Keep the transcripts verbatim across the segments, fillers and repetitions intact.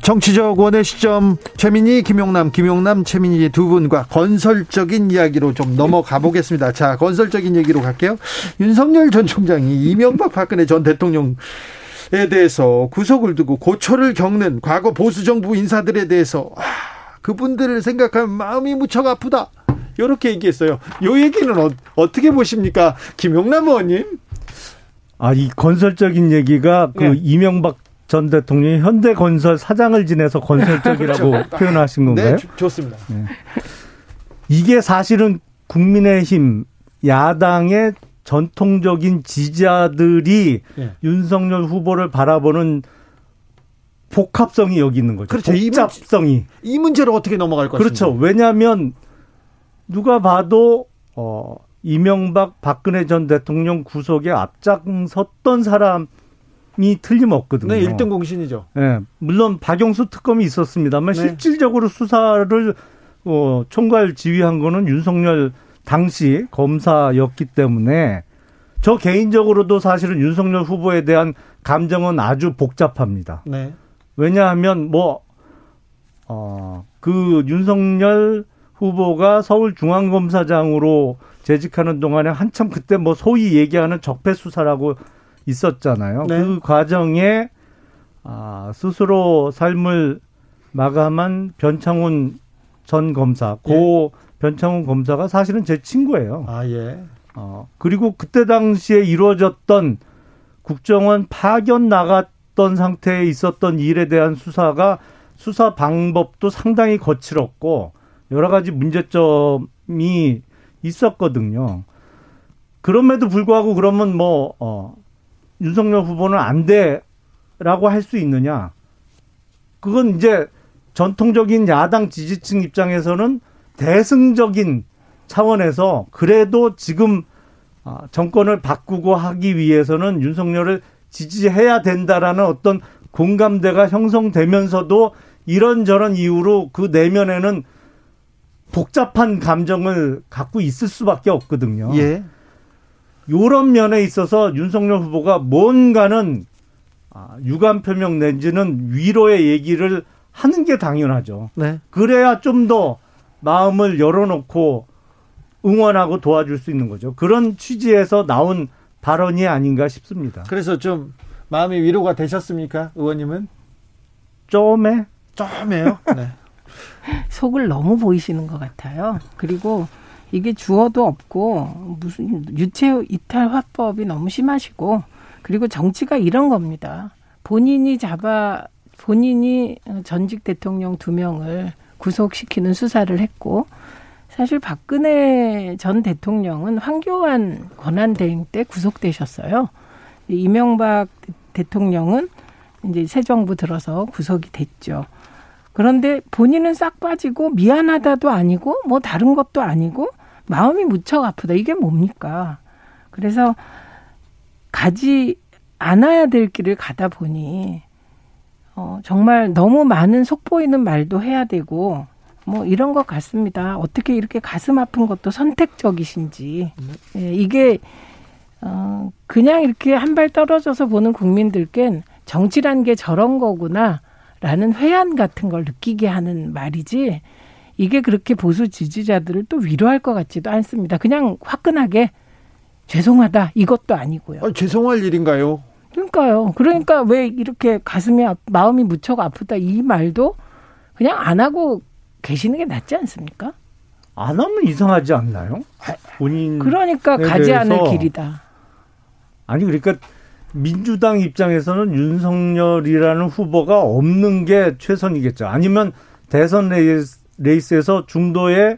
정치적 원의 시점, 최민희, 김용남, 김용남, 최민희 두 분과 건설적인 이야기로 좀 넘어가 보겠습니다. 자, 건설적인 얘기로 갈게요. 윤석열 전 총장이 이명박 박근혜 전 대통령 에 대해서 구속을 두고 고초를 겪는 과거 보수정부 인사들에 대해서 아, 그분들을 생각하면 마음이 무척 아프다, 이렇게 얘기했어요. 이 얘기는 어, 어떻게 보십니까, 김용남 의원님? 아, 이 건설적인 얘기가 그 네. 이명박 전 대통령이 현대건설 사장을 지내서 건설적이라고 그렇죠. 표현하신 건가요? 네, 좋습니다. 네. 이게 사실은 국민의힘 야당의 전통적인 지지자들이 예. 윤석열 후보를 바라보는 복합성이 여기 있는 거죠. 그렇죠. 복잡성이. 이 문제로 어떻게 넘어갈 것인가. 그렇죠. 왜냐하면 누가 봐도 어, 이명박 박근혜 전 대통령 구속에 앞장섰던 사람이 틀림없거든요. 네. 일 등 공신이죠. 네. 물론 박영수 특검이 있었습니다만 네. 실질적으로 수사를 어, 총괄 지휘한 거는 윤석열 당시 검사였기 때문에 저 개인적으로도 사실은 윤석열 후보에 대한 감정은 아주 복잡합니다. 네. 왜냐하면 뭐, 어, 그 윤석열 후보가 서울중앙검사장으로 재직하는 동안에 한참 그때 뭐 소위 얘기하는 적폐수사라고 있었잖아요. 네. 그 과정에 아, 스스로 삶을 마감한 변창훈 전 검사, 고 네. 변창훈 검사가 사실은 제 친구예요. 아, 예. 어, 그리고 그때 당시에 이루어졌던 국정원 파견 나갔던 상태에 있었던 일에 대한 수사가 수사 방법도 상당히 거칠었고 여러 가지 문제점이 있었거든요. 그럼에도 불구하고 그러면 뭐, 어, 윤석열 후보는 안 돼라고 할 수 있느냐. 그건 이제 전통적인 야당 지지층 입장에서는 대승적인 차원에서 그래도 지금 정권을 바꾸고 하기 위해서는 윤석열을 지지해야 된다라는 어떤 공감대가 형성되면서도 이런저런 이유로 그 내면에는 복잡한 감정을 갖고 있을 수밖에 없거든요. 예. 이런 면에 있어서 윤석열 후보가 뭔가는 유감 표명 내지는 위로의 얘기를 하는 게 당연하죠. 네. 그래야 좀 더 마음을 열어놓고 응원하고 도와줄 수 있는 거죠. 그런 취지에서 나온 발언이 아닌가 싶습니다. 그래서 좀 마음이 위로가 되셨습니까, 의원님은? 좀에? 좀에요? 네. 속을 너무 보이시는 것 같아요. 그리고 이게 주어도 없고 무슨 유체 이탈 화법이 너무 심하시고, 그리고 정치가 이런 겁니다. 본인이 잡아 본인이 전직 대통령 두 명을 구속시키는 수사를 했고, 사실 박근혜 전 대통령은 황교안 권한대행 때 구속되셨어요. 이명박 대통령은 이제 새 정부 들어서 구속이 됐죠. 그런데 본인은 싹 빠지고 미안하다도 아니고 뭐 다른 것도 아니고 마음이 무척 아프다. 이게 뭡니까? 그래서 가지 않아야 될 길을 가다 보니 어, 정말 너무 많은 속보이는 말도 해야 되고 뭐 이런 것 같습니다. 어떻게 이렇게 가슴 아픈 것도 선택적이신지. 예, 이게 어, 그냥 이렇게 한 발 떨어져서 보는 국민들께는 정치란 게 저런 거구나라는 회한 같은 걸 느끼게 하는 말이지, 이게 그렇게 보수 지지자들을 또 위로할 것 같지도 않습니다. 그냥 화끈하게 죄송하다 이것도 아니고요. 아, 죄송할 일인가요? 그러니까요. 그러니까 왜 이렇게 가슴이 마음이 무척 아프다 이 말도 그냥 안 하고 계시는 게 낫지 않습니까? 안 하면 이상하지 않나요? 본인 그러니까 가지 않을 길이다. 아니 그러니까 민주당 입장에서는 윤석열이라는 후보가 없는 게 최선이겠죠. 아니면 대선 레이스, 레이스에서 중도에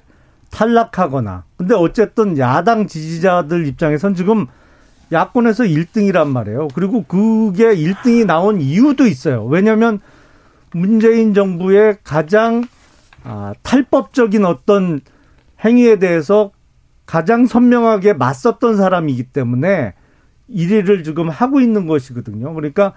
탈락하거나. 근데 어쨌든 야당 지지자들 입장에서는 지금 야권에서 일 등이란 말이에요. 그리고 그게 일 등이 나온 이유도 있어요. 왜냐하면 문재인 정부의 가장 아, 탈법적인 어떤 행위에 대해서 가장 선명하게 맞섰던 사람이기 때문에 일 위를 지금 하고 있는 것이거든요. 그러니까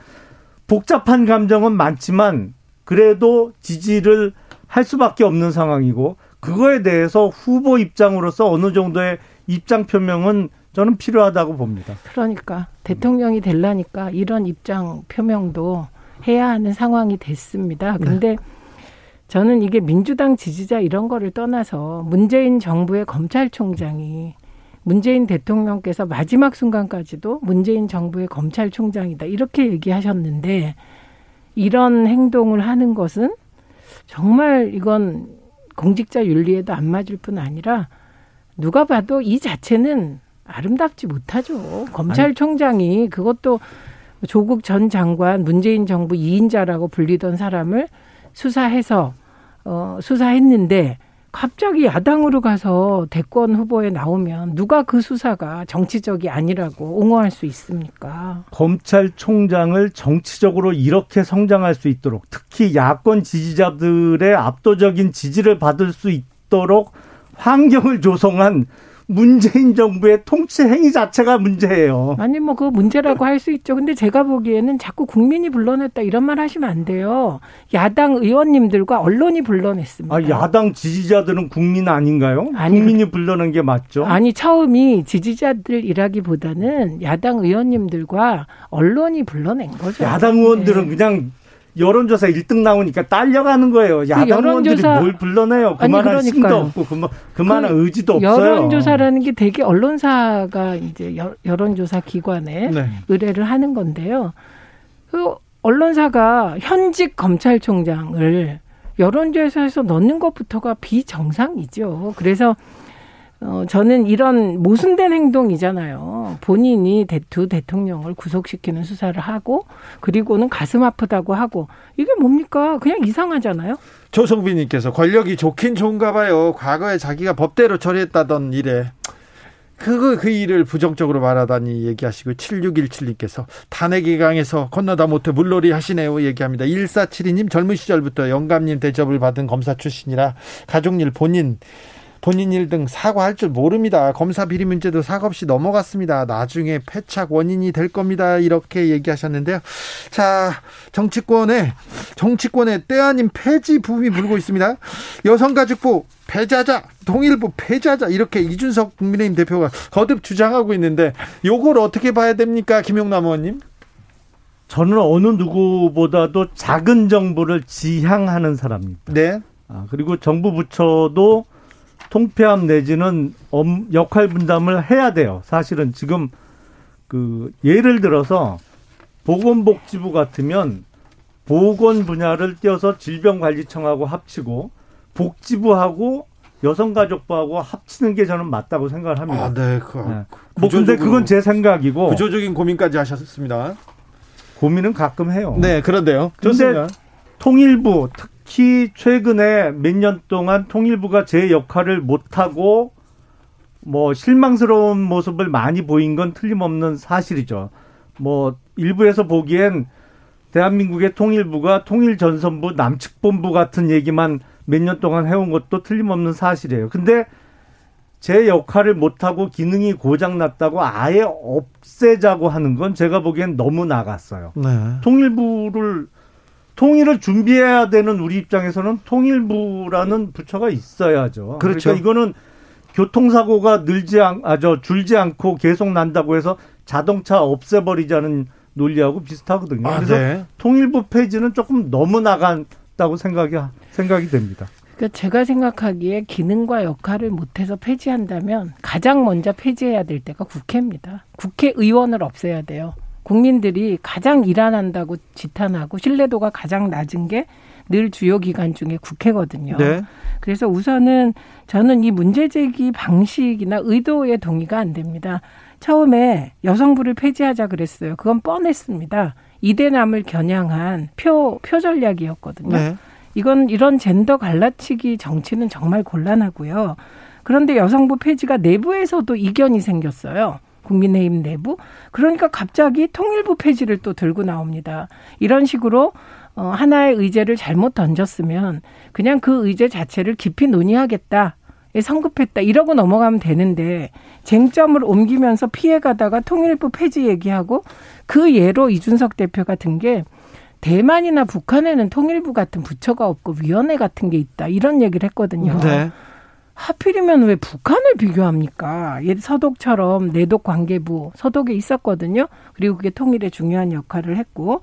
복잡한 감정은 많지만 그래도 지지를 할 수밖에 없는 상황이고, 그거에 대해서 후보 입장으로서 어느 정도의 입장 표명은 저는 필요하다고 봅니다. 그러니까 대통령이 되려니까 이런 입장 표명도 해야 하는 상황이 됐습니다. 그런데 네. 저는 이게 민주당 지지자 이런 거를 떠나서 문재인 정부의 검찰총장이 문재인 대통령께서 마지막 순간까지도 문재인 정부의 검찰총장이다 이렇게 얘기하셨는데, 이런 행동을 하는 것은 정말 이건 공직자 윤리에도 안 맞을 뿐 아니라 누가 봐도 이 자체는 아름답지 못하죠. 검찰총장이 그것도 조국 전 장관, 문재인 정부 이인자라고 불리던 사람을 수사해서 어, 수사했는데 갑자기 야당으로 가서 대권 후보에 나오면 누가 그 수사가 정치적이 아니라고 옹호할 수 있습니까? 검찰총장을 정치적으로 이렇게 성장할 수 있도록, 특히 야권 지지자들의 압도적인 지지를 받을 수 있도록 환경을 조성한 문재인 정부의 통치 행위 자체가 문제예요. 아니 뭐 그거 문제라고 할 수 있죠. 근데 제가 보기에는 자꾸 국민이 불러냈다 이런 말 하시면 안 돼요. 야당 의원님들과 언론이 불러냈습니다. 아, 야당 지지자들은 국민 아닌가요? 아니, 국민이 불러낸 게 맞죠. 아니 처음이 지지자들이라기보다는 야당 의원님들과 언론이 불러낸 거죠. 야당 의원들은 네. 그냥 여론조사 일 등 나오니까 딸려가는 거예요. 야당 그 여론조사... 의원들이 뭘 불러내요. 그만한 아니, 힘도 없고 그만, 그만한 그 의지도 없어요. 여론조사라는 게 되게 언론사가 이제 여론조사 기관에 네. 의뢰를 하는 건데요. 그 언론사가 현직 검찰총장을 여론조사에서 넣는 것부터가 비정상이죠. 그래서 어, 저는 이런 모순된 행동이잖아요. 본인이 두 대통령을 구속시키는 수사를 하고 그리고는 가슴 아프다고 하고 이게 뭡니까? 그냥 이상하잖아요. 조성빈님께서 권력이 좋긴 좋은가 봐요. 과거에 자기가 법대로 처리했다던 일에 그거 그 일을 부정적으로 말하다니 얘기하시고, 칠육일칠님께서 탄핵이 강해서 건너다 못해 물놀이 하시네요 얘기합니다. 일사칠이님 젊은 시절부터 영감님 대접을 받은 검사 출신이라 가족일 본인 본인 일 등 사과할 줄 모릅니다. 검사 비리 문제도 사과 없이 넘어갔습니다. 나중에 패착 원인이 될 겁니다. 이렇게 얘기하셨는데요. 자, 정치권에 정치권에 때 아닌 폐지 붐이 불고 있습니다. 여성가족부 폐지하자, 동일부 폐지하자 이렇게 이준석 국민의힘 대표가 거듭 주장하고 있는데 요걸 어떻게 봐야 됩니까, 김용남 의원님? 저는 어느 누구보다도 작은 정부를 지향하는 사람입니다. 네. 아, 그리고 정부 부처도 통폐합 내지는 역할 분담을 해야 돼요. 사실은 지금 그 예를 들어서 보건복지부 같으면 보건 분야를 띄어서 질병관리청하고 합치고 복지부하고 여성가족부하고 합치는 게 저는 맞다고 생각을 합니다. 아, 네, 그, 네. 뭐 근데 그건 제 생각이고. 구조적인 고민까지 하셨습니다. 고민은 가끔 해요. 네, 그런데요. 그런데 통일부 특히 최근에 몇 년 동안 통일부가 제 역할을 못하고 뭐 실망스러운 모습을 많이 보인 건 틀림없는 사실이죠. 뭐 일부에서 보기엔 대한민국의 통일부가 통일전선부, 남측본부 같은 얘기만 몇 년 동안 해온 것도 틀림없는 사실이에요. 근데 제 역할을 못하고 기능이 고장났다고 아예 없애자고 하는 건 제가 보기엔 너무 나갔어요. 네. 통일부를 통일을 준비해야 되는 우리 입장에서는 통일부라는 부처가 있어야죠. 그렇죠. 그러니까 이거는 교통사고가 늘지 않, 아, 저 줄지 않고 계속 난다고 해서 자동차 없애버리자는 논리하고 비슷하거든요. 아, 그래서 네. 통일부 폐지는 조금 너무 나간다고 생각이 생각이 됩니다. 그러니까 제가 생각하기에 기능과 역할을 못해서 폐지한다면 가장 먼저 폐지해야 될 때가 국회입니다. 국회의원을 없애야 돼요. 국민들이 가장 일 안 한다고 지탄하고 신뢰도가 가장 낮은 게 늘 주요 기관 중에 국회거든요. 네. 그래서 우선은 저는 이 문제제기 방식이나 의도에 동의가 안 됩니다. 처음에 여성부를 폐지하자 그랬어요. 그건 뻔했습니다. 이대남을 겨냥한 표, 표 전략이었거든요. 네. 이건 이런 젠더 갈라치기 정치는 정말 곤란하고요. 그런데 여성부 폐지가 내부에서도 이견이 생겼어요. 국민의힘 내부. 그러니까 갑자기 통일부 폐지를 또 들고 나옵니다. 이런 식으로 하나의 의제를 잘못 던졌으면 그냥 그 의제 자체를 깊이 논의하겠다. 성급했다 이러고 넘어가면 되는데 쟁점을 옮기면서 피해가다가 통일부 폐지 얘기하고 그 예로 이준석 대표가 든 게 대만이나 북한에는 통일부 같은 부처가 없고 위원회 같은 게 있다 이런 얘기를 했거든요. 네. 하필이면 왜 북한을 비교합니까? 서독처럼 내독 관계부 서독에 있었거든요. 그리고 그게 통일에 중요한 역할을 했고.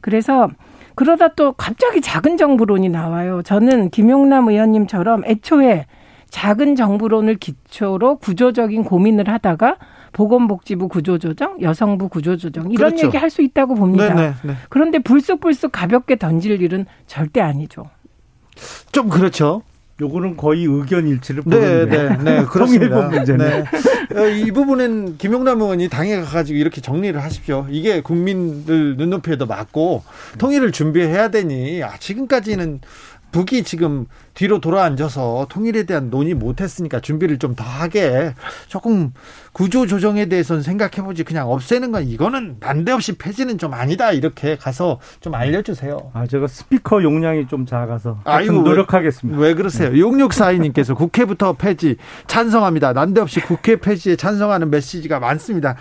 그래서 그러다 또 갑자기 작은 정부론이 나와요. 저는 김용남 의원님처럼 애초에 작은 정부론을 기초로 구조적인 고민을 하다가 보건복지부 구조조정, 여성부 구조조정 이런 그렇죠. 얘기할 수 있다고 봅니다. 네네, 네. 그런데 불쑥불쑥 가볍게 던질 일은 절대 아니죠. 좀 그렇죠. 요거는 거의 의견 일치를 보는데 네, 네, 네, 그렇습니다. 네. 이 부분은 김용남 의원이 당에 가가지고 이렇게 정리를 하십시오. 이게 국민들 눈높이에도 맞고 통일을 준비해야 되니 아, 지금까지는 북이 지금 뒤로 돌아앉아서 통일에 대한 논의 못했으니까 준비를 좀 더 하게 조금 구조조정에 대해서는 생각해보지 그냥 없애는 건 이거는 난데없이 폐지는 좀 아니다 이렇게 가서 좀 알려주세요. 아 제가 스피커 용량이 좀 작아서 아이고, 노력하겠습니다. 왜, 왜 그러세요? 네. 용육사인님께서 국회부터 폐지 찬성합니다. 난데없이 국회 폐지에 찬성하는 메시지가 많습니다.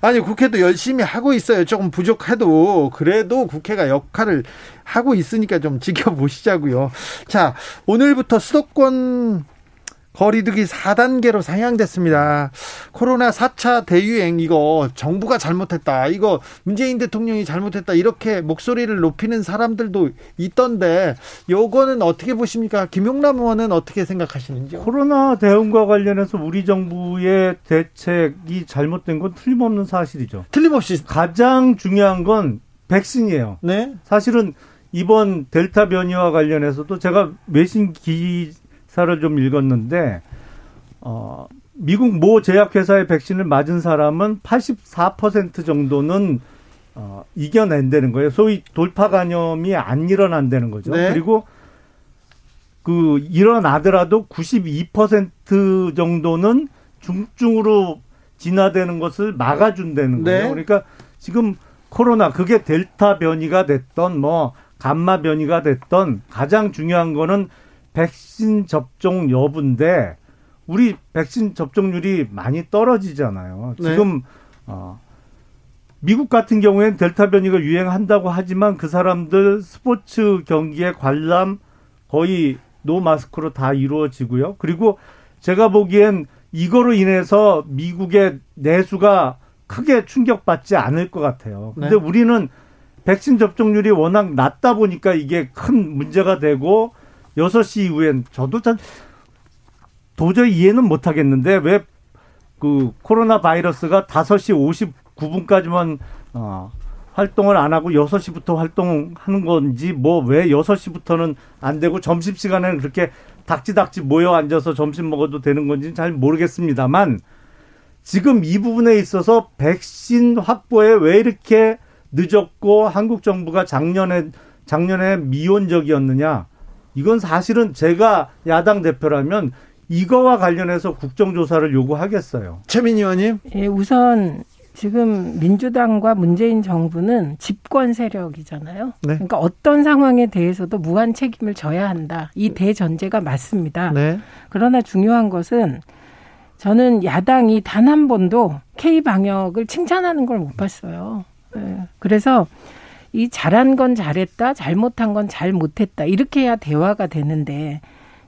아니 국회도 열심히 하고 있어요. 조금 부족해도 그래도 국회가 역할을 하고 있으니까 좀 지켜보시자고요. 자, 오늘부터 수도권 거리두기 사 단계로 상향됐습니다. 코로나 사 차 대유행 이거 정부가 잘못했다. 이거 문재인 대통령이 잘못했다. 이렇게 목소리를 높이는 사람들도 있던데 요거는 어떻게 보십니까? 김용남 의원은 어떻게 생각하시는지요? 코로나 대응과 관련해서 우리 정부의 대책이 잘못된 건 틀림없는 사실이죠. 틀림없이. 가장 중요한 건 백신이에요. 네. 사실은 이번 델타 변이와 관련해서도 제가 외신 기사를 좀 읽었는데 어, 미국 모 제약회사의 백신을 맞은 사람은 팔십사 퍼센트 정도는 어, 이겨낸다는 거예요. 소위 돌파 감염이 안 일어난다는 거죠. 네. 그리고 그 일어나더라도 구십이 퍼센트 정도는 중증으로 진화되는 것을 막아준다는 거예요. 네. 그러니까 지금 코로나 그게 델타 변이가 됐던 뭐 감마 변이가 됐던 가장 중요한 거는 백신 접종 여부인데 우리 백신 접종률이 많이 떨어지잖아요. 네. 지금 어, 미국 같은 경우에는 델타 변이가 유행한다고 하지만 그 사람들 스포츠 경기에 관람 거의 노 마스크로 다 이루어지고요. 그리고 제가 보기엔 이거로 인해서 미국의 내수가 크게 충격받지 않을 것 같아요. 근데 네. 우리는 백신 접종률이 워낙 낮다 보니까 이게 큰 문제가 되고 여섯 시 이후엔 저도 참 도저히 이해는 못 하겠는데 왜 그 코로나 바이러스가 다섯 시 오십구 분까지만 어, 활동을 안 하고 여섯 시부터 활동하는 건지 뭐 왜 여섯 시부터는 안 되고 점심시간에는 그렇게 닥지닥지 모여 앉아서 점심 먹어도 되는 건지는 잘 모르겠습니다만 지금 이 부분에 있어서 백신 확보에 왜 이렇게 늦었고 한국 정부가 작년에 작년에 미온적이었느냐. 이건 사실은 제가 야당 대표라면 이거와 관련해서 국정조사를 요구하겠어요. 최민희 의원님. 예, 우선 지금 민주당과 문재인 정부는 집권 세력이잖아요. 네. 그러니까 어떤 상황에 대해서도 무한 책임을 져야 한다. 이 대전제가 맞습니다. 네. 그러나 중요한 것은 저는 야당이 단 한 번도 K-방역을 칭찬하는 걸 못 봤어요. 그래서 이 잘한 건 잘했다, 잘못한 건 잘못했다 이렇게 해야 대화가 되는데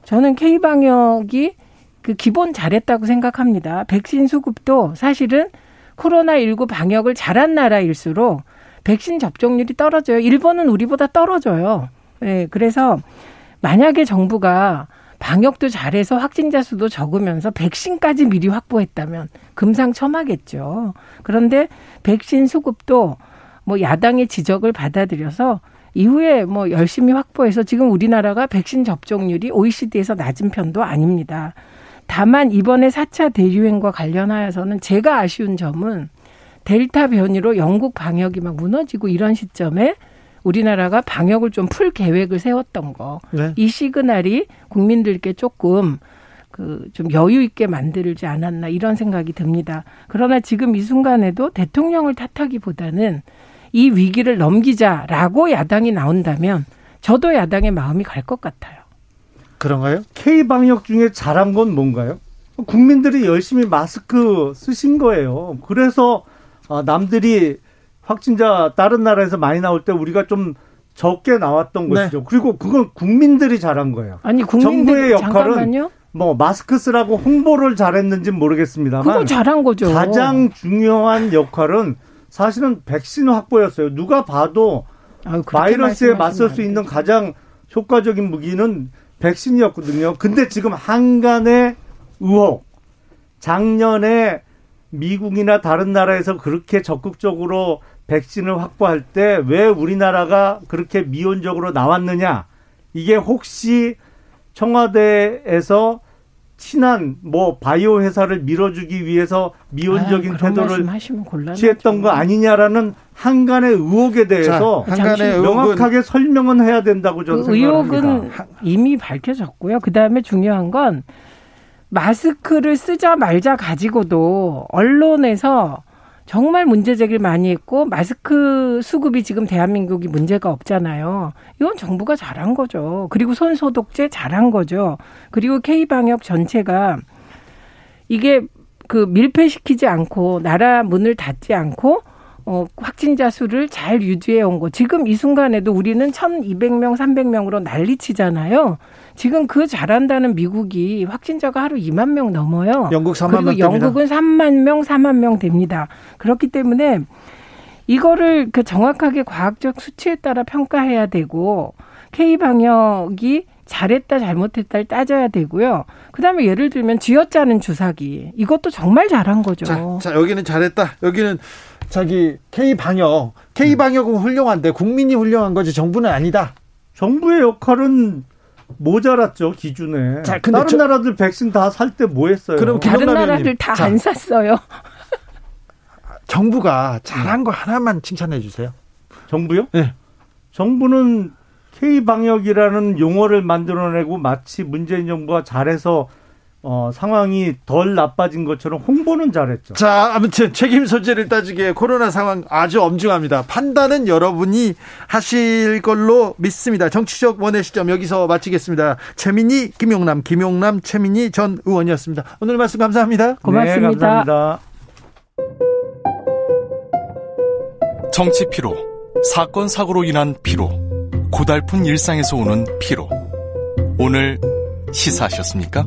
저는 K-방역이 그 기본 잘했다고 생각합니다. 백신 수급도 사실은 코로나십구 방역을 잘한 나라일수록 백신 접종률이 떨어져요. 일본은 우리보다 떨어져요. 네, 그래서 만약에 정부가 방역도 잘해서 확진자 수도 적으면서 백신까지 미리 확보했다면 금상첨화겠죠. 그런데 백신 수급도 뭐 야당의 지적을 받아들여서 이후에 뭐 열심히 확보해서 지금 우리나라가 백신 접종률이 오이시디에서 낮은 편도 아닙니다. 다만 이번에 사 차 대유행과 관련하여서는 제가 아쉬운 점은 델타 변이로 영국 방역이 막 무너지고 이런 시점에 우리나라가 방역을 좀 풀 계획을 세웠던 거. 네. 이 시그널이 국민들께 조금 그 좀 여유 있게 만들지 않았나 이런 생각이 듭니다. 그러나 지금 이 순간에도 대통령을 탓하기보다는 이 위기를 넘기자라고 야당이 나온다면 저도 야당의 마음이 갈 것 같아요. 그런가요? K-방역 중에 잘한 건 뭔가요? 국민들이 열심히 마스크 쓰신 거예요. 그래서 남들이 확진자 다른 나라에서 많이 나올 때 우리가 좀 적게 나왔던 네. 것이죠. 그리고 그건 국민들이 잘한 거예요. 아니, 국민들이 정부의 역할은 잠깐만요. 뭐 마스크 쓰라고 홍보를 잘했는지는 모르겠습니다만 그건 잘한 거죠. 가장 중요한 역할은 사실은 백신 확보였어요. 누가 봐도 아유, 바이러스에 맞설 수 있는 가장 효과적인 무기는 백신이었거든요. 근데 지금 한간의 의혹, 작년에 미국이나 다른 나라에서 그렇게 적극적으로 백신을 확보할 때 왜 우리나라가 그렇게 미온적으로 나왔느냐. 이게 혹시 청와대에서 친한 뭐 바이오 회사를 밀어주기 위해서 미온적인 아유, 태도를 취했던 거 아니냐라는 한간의 의혹에 대해서 자, 한간의 명확하게 설명은 해야 된다고 저는 그 생각합니다. 의혹은 이미 밝혀졌고요. 그다음에 중요한 건 마스크를 쓰자 말자 가지고도 언론에서 정말 문제 제기를 많이 했고 마스크 수급이 지금 대한민국이 문제가 없잖아요. 이건 정부가 잘한 거죠. 그리고 손소독제 잘한 거죠. 그리고 K-방역 전체가 이게 그 밀폐시키지 않고 나라 문을 닫지 않고 어, 확진자 수를 잘 유지해 온 거. 지금 이 순간에도 우리는 천이백 명, 삼백 명으로 난리치잖아요. 지금 그 잘한다는 미국이 확진자가 하루 이만 명 넘어요. 영국 삼만 명 그리고 영국은 됩니다. 삼만 명, 사만 명 됩니다. 그렇기 때문에 이거를 그 정확하게 과학적 수치에 따라 평가해야 되고 K-방역이 잘했다 잘못했다를 따져야 되고요. 그다음에 예를 들면 쥐어짜는 주사기. 이것도 정말 잘한 거죠. 자, 자 여기는 잘했다. 여기는 자기 K-방역. K-방역은 음. 훌륭한데 국민이 훌륭한 거지 정부는 아니다. 정부의 역할은 모자랐죠 기준에. 자, 근데 다른 저, 나라들 백신 다 살 때 뭐 했어요? 그럼 다른 나라들 다 안 샀어요. 정부가 잘한 거 하나만 칭찬해 주세요. 정부요? 네. 정부는 K-방역이라는 용어를 만들어내고 마치 문재인 정부가 잘해서 어, 상황이 덜 나빠진 것처럼 홍보는 잘했죠. 자, 아무튼 책임 소재를 따지기에 코로나 상황 아주 엄중합니다. 판단은 여러분이 하실 걸로 믿습니다. 정치적 원의 시점 여기서 마치겠습니다. 최민희, 김용남, 김용남, 최민희 전 의원이었습니다. 오늘 말씀 감사합니다. 고맙습니다. 네, 감사합니다. 정치 피로, 사건 사고로 인한 피로, 고달픈 일상에서 오는 피로. 오늘 시사하셨습니까?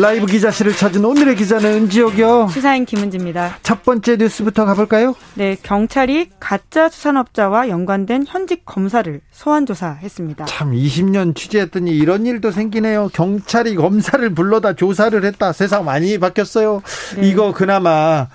라이브 기자실을 찾은 오늘의 기자는 은지옥이요. 시사인 김은지입니다. 첫 번째 뉴스부터 가볼까요? 네, 경찰이 가짜 수산업자와 연관된 현직 검사를 소환조사했습니다. 참 이십 년 취재했더니 이런 일도 생기네요. 경찰이 검사를 불러다 조사를 했다. 세상 많이 바뀌었어요. 네. 이거 그나마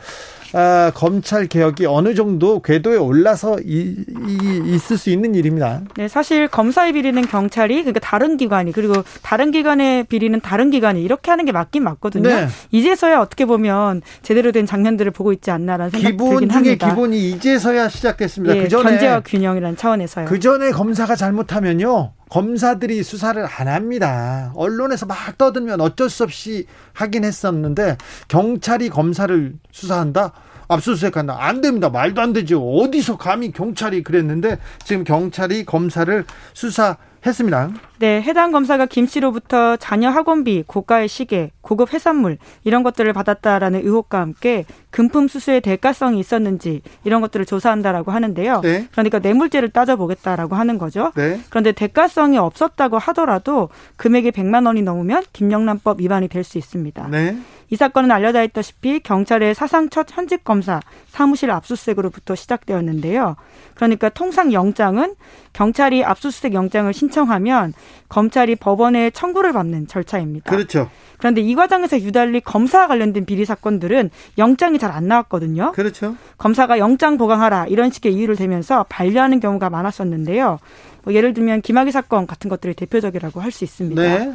아, 검찰 개혁이 어느 정도 궤도에 올라서 이, 이, 있을 수 있는 일입니다. 네, 사실 검사의 비리는 경찰이 그러니까 다른 기관이 그리고 다른 기관의 비리는 다른 기관이 이렇게 하는 게 맞긴 맞거든요. 네. 이제서야 어떻게 보면 제대로 된 장면들을 보고 있지 않나라는 생각이 들긴 합니다. 기본 중에 기본이 이제서야 시작됐습니다. 예, 그 전에 견제와 균형이라는 차원에서요. 그 전에 검사가 잘못하면요. 검사들이 수사를 안 합니다. 언론에서 막 떠들면 어쩔 수 없이 하긴 했었는데 경찰이 검사를 수사한다? 압수수색한다? 안 됩니다. 말도 안 되죠. 어디서 감히 경찰이 그랬는데 지금 경찰이 검사를 수사했습니다. 네, 해당 검사가 김 씨로부터 자녀 학원비, 고가의 시계, 고급 해산물 이런 것들을 받았다라는 의혹과 함께 금품 수수의 대가성이 있었는지 이런 것들을 조사한다라고 하는데요. 네. 그러니까 뇌물죄를 따져보겠다라고 하는 거죠. 네. 그런데 대가성이 없었다고 하더라도 금액이 백만 원이 넘으면 김영란법 위반이 될 수 있습니다. 네. 이 사건은 알려져 있다시피 경찰의 사상 첫 현직 검사 사무실 압수수색으로부터 시작되었는데요. 그러니까 통상 영장은 경찰이 압수수색 영장을 신청하면 검찰이 법원에 청구를 받는 절차입니다. 그렇죠. 그런데 이 과정에서 유달리 검사와 관련된 비리 사건들은 영장이 잘 안 나왔거든요. 그렇죠. 검사가 영장 보강하라 이런 식의 이유를 대면서 반려하는 경우가 많았었는데요. 뭐 예를 들면 김학의 사건 같은 것들이 대표적이라고 할 수 있습니다. 네.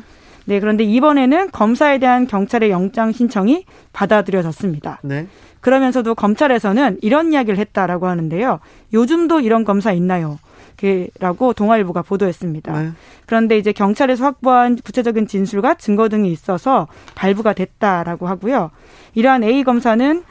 네, 그런데 이번에는 검사에 대한 경찰의 영장 신청이 받아들여졌습니다. 네. 그러면서도 검찰에서는 이런 이야기를 했다라고 하는데요. 요즘도 이런 검사 있나요? 라고 동아일보가 보도했습니다. 네. 그런데 이제 경찰에서 확보한 구체적인 진술과 증거 등이 있어서 발부가 됐다라고 하고요. 이러한 A 검사는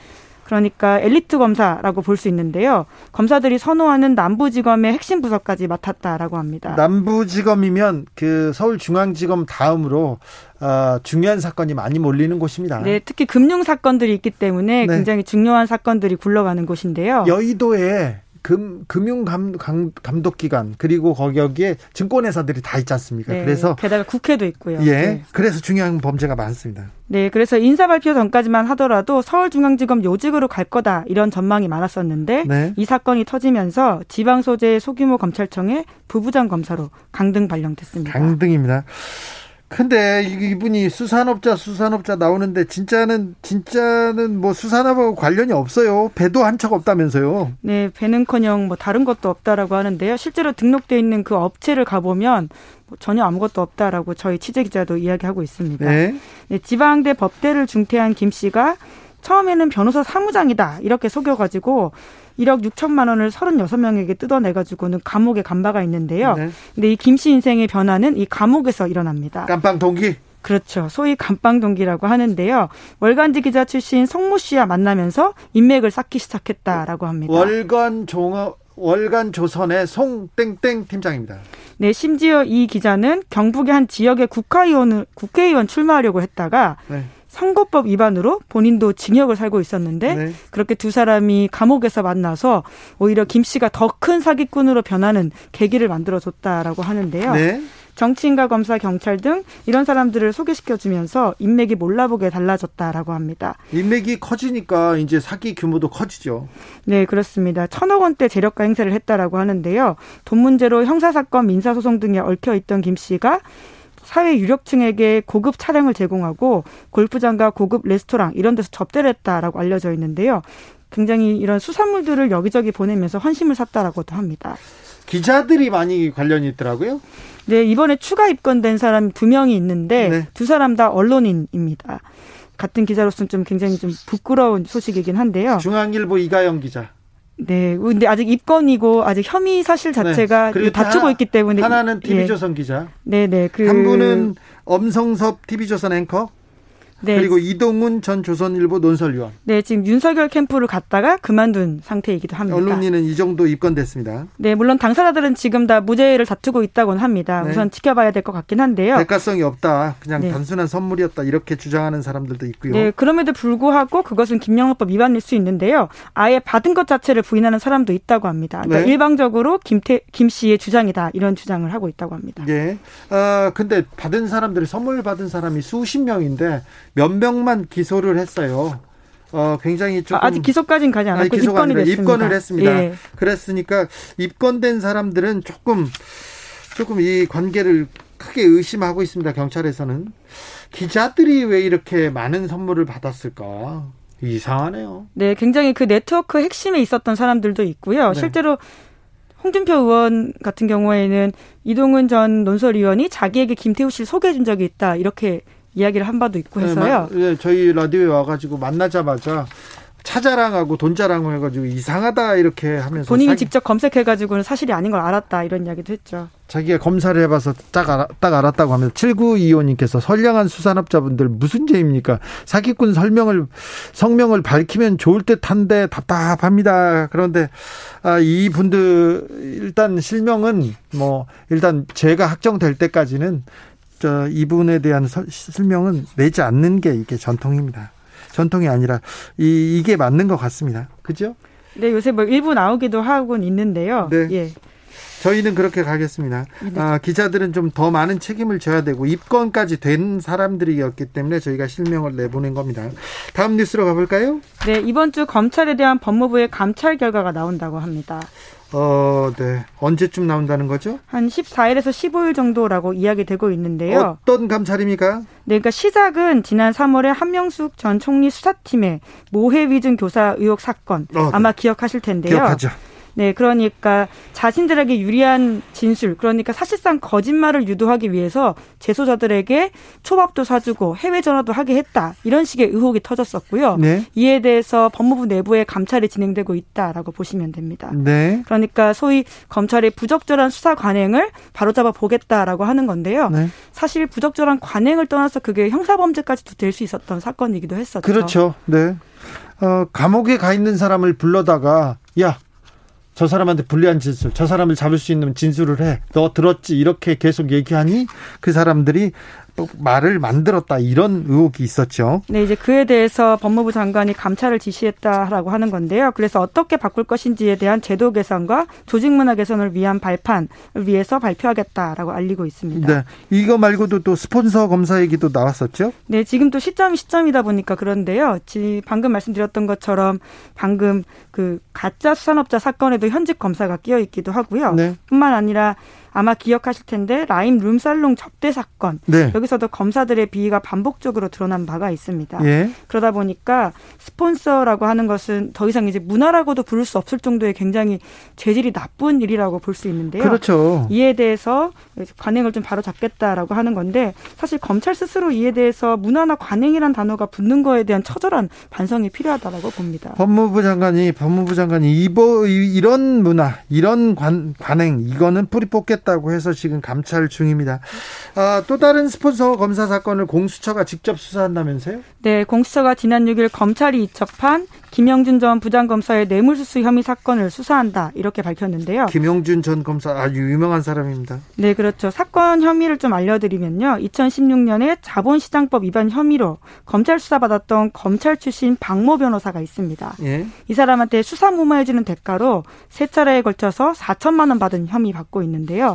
그러니까 엘리트 검사라고 볼 수 있는데요. 검사들이 선호하는 남부지검의 핵심 부서까지 맡았다라고 합니다. 남부지검이면 그 서울중앙지검 다음으로 어, 중요한 사건이 많이 몰리는 곳입니다. 네, 특히 금융 사건들이 있기 때문에 네. 굉장히 중요한 사건들이 굴러가는 곳인데요. 여의도에 금, 금융 감, 감, 감독기관 그리고 거기 여기에 증권회사들이 다 있지 않습니까? 네, 그래서 게다가 국회도 있고요. 예, 네. 그래서 중요한 범죄가 많습니다. 네, 그래서 인사 발표 전까지만 하더라도 서울중앙지검 요직으로 갈 거다 이런 전망이 많았었는데 네. 이 사건이 터지면서 지방 소재의 소규모 검찰청의 부부장 검사로 강등 발령됐습니다. 강등입니다. 근데 이분이 수산업자 수산업자 나오는데 진짜는 진짜는 뭐 수산업하고 관련이 없어요. 배도 한 척 없다면서요. 네, 배는커녕 뭐 다른 것도 없다라고 하는데요. 실제로 등록되어 있는 그 업체를 가보면 전혀 아무것도 없다라고 저희 취재기자도 이야기하고 있습니다. 네. 네, 지방대 법대를 중퇴한 김 씨가 처음에는 변호사 사무장이다 이렇게 속여가지고 일억 육천만 원을 서른여섯 명에게 뜯어내가지고는 감옥에 간 바가 있는데요. 네. 근데 이 김 씨 인생의 변화는 이 감옥에서 일어납니다. 깜빵 동기? 그렇죠. 소위 감빵 동기라고 하는데요. 월간지 기자 출신 성모 씨와 만나면서 인맥을 쌓기 시작했다라고 합니다. 월간 종업, 월간 조선의 송땡땡 팀장입니다. 네, 심지어 이 기자는 경북의 한 지역의 국회의원을, 국회의원 출마하려고 했다가 네. 선거법 위반으로 본인도 징역을 살고 있었는데 네. 그렇게 두 사람이 감옥에서 만나서 오히려 김 씨가 더 큰 사기꾼으로 변하는 계기를 만들어줬다라고 하는데요. 네. 정치인과 검사, 경찰 등 이런 사람들을 소개시켜주면서 인맥이 몰라보게 달라졌다라고 합니다. 인맥이 커지니까 이제 사기 규모도 커지죠. 네, 그렇습니다. 천억 원대 재력가 행세를 했다라고 하는데요. 돈 문제로 형사사건, 민사소송 등에 얽혀있던 김 씨가 사회 유력층에게 고급 차량을 제공하고 골프장과 고급 레스토랑 이런 데서 접대를 했다라고 알려져 있는데요. 굉장히 이런 수산물들을 여기저기 보내면서 헌신을 샀다라고도 합니다. 기자들이 많이 관련이 있더라고요. 네, 이번에 추가 입건된 사람 두 명이 있는데 네. 두 사람 다 언론인입니다. 같은 기자로서는 좀 굉장히 좀 부끄러운 소식이긴 한데요. 중앙일보 이가영 기자. 네, 근데 아직 입건이고 아직 혐의 사실 자체가 네. 다투고 하나, 있기 때문에 하나는 티비조선 예. 기자, 네, 네, 그 한 분은 엄성섭 티비조선 앵커, 네. 그리고 이동훈 전 조선일보 논설위원. 네, 지금 윤석열 캠프를 갔다가 그만둔 상태이기도 합니다. 언론인은 이 정도 입건됐습니다. 네, 물론 당사자들은 지금 다 무죄를 다투고 있다고는 합니다. 네. 우선 지켜봐야 될 것 같긴 한데요. 대가성이 없다, 그냥 네. 단순한 선물이었다 이렇게 주장하는 사람들도 있고요. 네, 그럼에도 불구하고 그것은 김영란법 위반일 수 있는데요. 아예 받은 것 자체를 부인하는 사람도 있다고 합니다. 그러니까 네. 일방적으로 김태, 김 씨의 주장이다 이런 주장을 하고 있다고 합니다. 네, 어, 근데 받은 사람들이 선물 받은 사람이 수십 명인데. 몇 명만 기소를 했어요. 어, 굉장히 조금. 아직 기소까지는 가지 않았고 입건이 됐습니다. 입건을 했습니다. 예. 그랬으니까 입건된 사람들은 조금, 조금 이 관계를 크게 의심하고 있습니다. 경찰에서는. 기자들이 왜 이렇게 많은 선물을 받았을까? 이상하네요. 네, 굉장히 그 네트워크 핵심에 있었던 사람들도 있고요. 네. 실제로 홍준표 의원 같은 경우에는 이동훈 전 논설위원이 자기에게 김태우 씨를 소개해 준 적이 있다. 이렇게 이야기를 한 바도 있고 해서요. 네, 저희 라디오에 와가지고 만나자마자 차 자랑하고 돈 자랑을 해가지고 이상하다 이렇게 하면서 본인이 사기... 직접 검색해가지고는 사실이 아닌 걸 알았다 이런 이야기도 했죠. 자기가 검사를 해봐서 딱, 알아, 딱 알았다고 하면서 칠구이오님께서 선량한 수산업자분들 무슨 죄입니까? 사기꾼 설명을 성명을 밝히면 좋을 듯한데 답답합니다. 그런데 아, 이분들 일단 실명은 뭐 일단 죄가 확정될 때까지는 저 이분에 대한 서, 설명은 내지 않는 게 이게 전통입니다. 전통이 아니라 이, 이게 맞는 것 같습니다. 그죠? 네, 요새 뭐 일부 나오기도 하고는 있는데요. 네. 예. 저희는 그렇게 가겠습니다. 네. 아, 기자들은 좀 더 많은 책임을 져야 되고 입건까지 된 사람들이었기 때문에 저희가 실명을 내보낸 겁니다. 다음 뉴스로 가볼까요? 네, 이번 주 검찰에 대한 법무부의 감찰 결과가 나온다고 합니다. 어, 네. 언제쯤 나온다는 거죠? 한 십사일에서 십오일 정도라고 이야기되고 있는데요. 어떤 감찰입니까? 네, 그러니까 시작은 지난 삼월에 한명숙 전 총리 수사팀의 모해 위증 교사 의혹 사건. 어, 아마 네. 기억하실 텐데요. 기억하죠. 네, 그러니까 자신들에게 유리한 진술, 그러니까 사실상 거짓말을 유도하기 위해서 재소자들에게 초밥도 사주고 해외 전화도 하게 했다. 이런 식의 의혹이 터졌었고요. 네. 이에 대해서 법무부 내부에 감찰이 진행되고 있다라고 보시면 됩니다. 네. 그러니까 소위 검찰의 부적절한 수사 관행을 바로잡아 보겠다라고 하는 건데요. 네. 사실 부적절한 관행을 떠나서 그게 형사범죄까지도 될 수 있었던 사건이기도 했었죠. 그렇죠. 네. 어, 감옥에 가 있는 사람을 불러다가 야, 저 사람한테 불리한 진술, 저 사람을 잡을 수 있는 진술을 해. 너 들었지? 이렇게 계속 얘기하니 그 사람들이 말을 만들었다. 이런 의혹이 있었죠. 네, 이제 그에 대해서 법무부 장관이 감찰을 지시했다라고 하는 건데요. 그래서 어떻게 바꿀 것인지에 대한 제도 개선과 조직 문화 개선을 위한 발판을 위해서 발표하겠다라고 알리고 있습니다. 네, 이거 말고도 또 스폰서 검사 얘기도 나왔었죠? 네, 지금 또 시점이 시점이다 보니까 그런데요. 방금 말씀드렸던 것처럼 방금 그 가짜 수산업자 사건에도 현직 검사가 끼어 있기도 하고요. 네. 뿐만 아니라 아마 기억하실 텐데 라임 룸살롱 접대 사건. 네. 여기서도 검사들의 비위가 반복적으로 드러난 바가 있습니다. 예. 그러다 보니까 스폰서라고 하는 것은 더 이상 이제 문화라고도 부를 수 없을 정도의 굉장히 죄질이 나쁜 일이라고 볼 수 있는데요. 그렇죠. 이에 대해서 관행을 좀 바로 잡겠다라고 하는 건데 사실 검찰 스스로 이에 대해서 문화나 관행이란 단어가 붙는 거에 대한 처절한 반성이 필요하다라고 봅니다. 법무부 장관이 법무부 장관이 이보 이런 문화, 이런 관, 관행 이거는 뿌리 뽑겠다. 다고 해서 지금 감찰 중입니다. 아, 또 다른 스폰서 검사 사건을 공수처가 직접 수사한다면서요? 네, 공수처가 지난 육 일 검찰이 이첩한 김영준 전 부장검사의 뇌물수수 혐의 사건을 수사한다 이렇게 밝혔는데요. 김영준 전 검사 아주 유명한 사람입니다. 네, 그렇죠. 사건 혐의를 좀 알려드리면요. 이천십육 년에 자본시장법 위반 혐의로 검찰 수사받았던 검찰 출신 박모 변호사가 있습니다. 예. 이 사람한테 수사 무마해주는 대가로 세 차례에 걸쳐서 사천만 원 받은 혐의 받고 있는데요.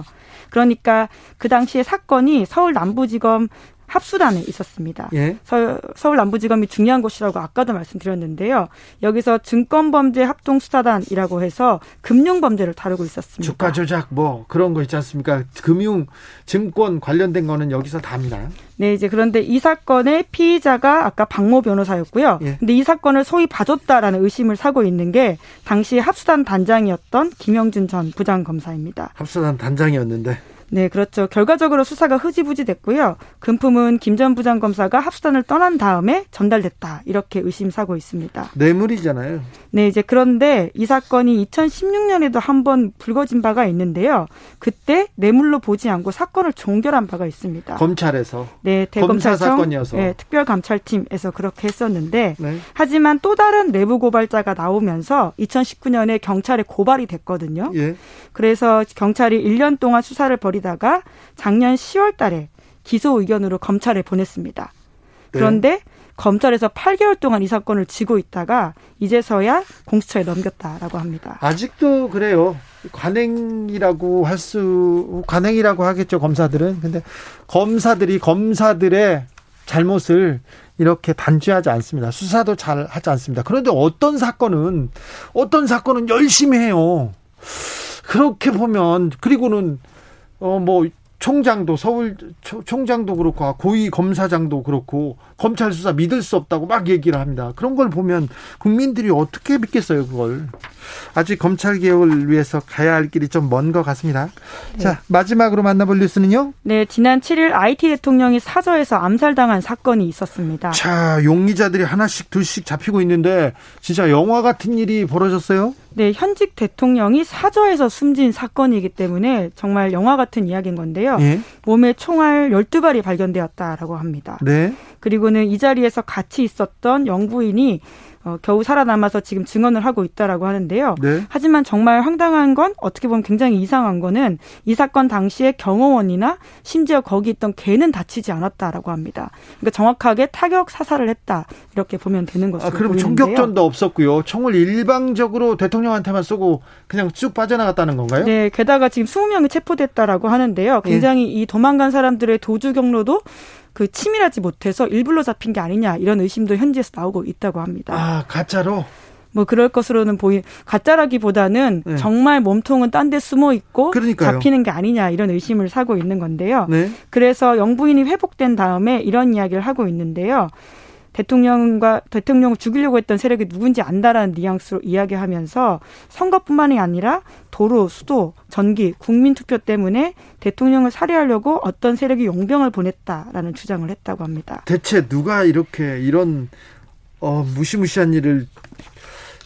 그러니까 그 당시에 사건이 서울 남부지검 합수단에 있었습니다. 예? 서, 서울 남부지검이 중요한 곳이라고 아까도 말씀드렸는데요. 여기서 증권범죄 합동수사단이라고 해서 금융범죄를 다루고 있었습니다. 주가 조작 뭐 그런 거 있지 않습니까? 금융, 증권 관련된 거는 여기서 다 합니다. 네, 이제 그런데 이 사건의 피의자가 아까 박모 변호사였고요. 예. 근데 이 사건을 소위 봐줬다라는 의심을 사고 있는 게 당시 합수단 단장이었던 김영준 전 부장검사입니다. 합수단 단장이었는데. 네, 그렇죠. 결과적으로 수사가 흐지부지 됐고요. 금품은 김 전 부장검사가 합수단을 떠난 다음에 전달됐다. 이렇게 의심사고 있습니다. 뇌물이잖아요. 네, 이제 그런데 이 사건이 이천십육 년에도 한 번 불거진 바가 있는데요. 그때 뇌물로 보지 않고 사건을 종결한 바가 있습니다. 검찰에서. 네, 대검찰청. 검사 사건이어서. 네, 특별감찰팀에서 그렇게 했었는데. 네. 하지만 또 다른 내부 고발자가 나오면서 이천십구 년에 경찰에 고발이 됐거든요. 예. 그래서 경찰이 일 년 동안 수사를 벌인 다가 작년 시월 달에 기소 의견으로 검찰에 보냈습니다. 그런데 네. 검찰에서 팔 개월 동안 이 사건을 쥐고 있다가 이제서야 공수처에 넘겼다라고 합니다. 아직도 그래요. 관행이라고 할 수, 관행이라고 하겠죠, 검사들은. 근데 검사들이 검사들의 잘못을 이렇게 단죄하지 않습니다. 수사도 잘 하지 않습니다. 그런데 어떤 사건은, 어떤 사건은 열심히 해요. 그렇게 보면, 그리고는 어, 뭐, 총장도, 서울 초, 총장도 그렇고, 고위 검사장도 그렇고, 검찰 수사 믿을 수 없다고 막 얘기를 합니다. 그런 걸 보면 국민들이 어떻게 믿겠어요, 그걸. 아직 검찰 개혁을 위해서 가야 할 길이 좀 먼 것 같습니다. 네. 자, 마지막으로 만나볼 뉴스는요? 네, 지난 칠 일 아이티 대통령이 사저에서 암살당한 사건이 있었습니다. 자, 용의자들이 하나씩 둘씩 잡히고 있는데, 진짜 영화 같은 일이 벌어졌어요? 네, 현직 대통령이 사저에서 숨진 사건이기 때문에 정말 영화 같은 이야기인 건데요. 예? 몸에 총알 열두 발이 발견되었다라고 합니다. 네. 그리고는 이 자리에서 같이 있었던 영부인이 어, 겨우 살아남아서 지금 증언을 하고 있다라고 하는데요. 네. 하지만 정말 황당한 건 어떻게 보면 굉장히 이상한 거는 이 사건 당시에 경호원이나 심지어 거기 있던 개는 다치지 않았다라고 합니다. 그러니까 정확하게 타격 사살을 했다 이렇게 보면 되는 것으로 보이는데요. 아, 그럼 총격전도 없었고요. 총을 일방적으로 대통령한테만 쏘고 그냥 쭉 빠져나갔다는 건가요? 네. 게다가 지금 스무 명이 체포됐다라고 하는데요. 굉장히 네. 이 도망간 사람들의 도주 경로도 그 치밀하지 못해서 일부러 잡힌 게 아니냐 이런 의심도 현지에서 나오고 있다고 합니다. 아, 가짜로? 뭐 그럴 것으로는 보이 가짜라기보다는 네. 정말 몸통은 딴 데 숨어 있고 그러니까요. 잡히는 게 아니냐 이런 의심을 사고 있는 건데요. 네. 그래서 영부인이 회복된 다음에 이런 이야기를 하고 있는데요. 대통령과 대통령을 죽이려고 했던 세력이 누군지 안다라는 뉘앙스로 이야기하면서 선거뿐만이 아니라 도로, 수도, 전기, 국민투표 때문에 대통령을 살해하려고 어떤 세력이 용병을 보냈다라는 주장을 했다고 합니다. 대체 누가 이렇게 이런 어, 무시무시한 일을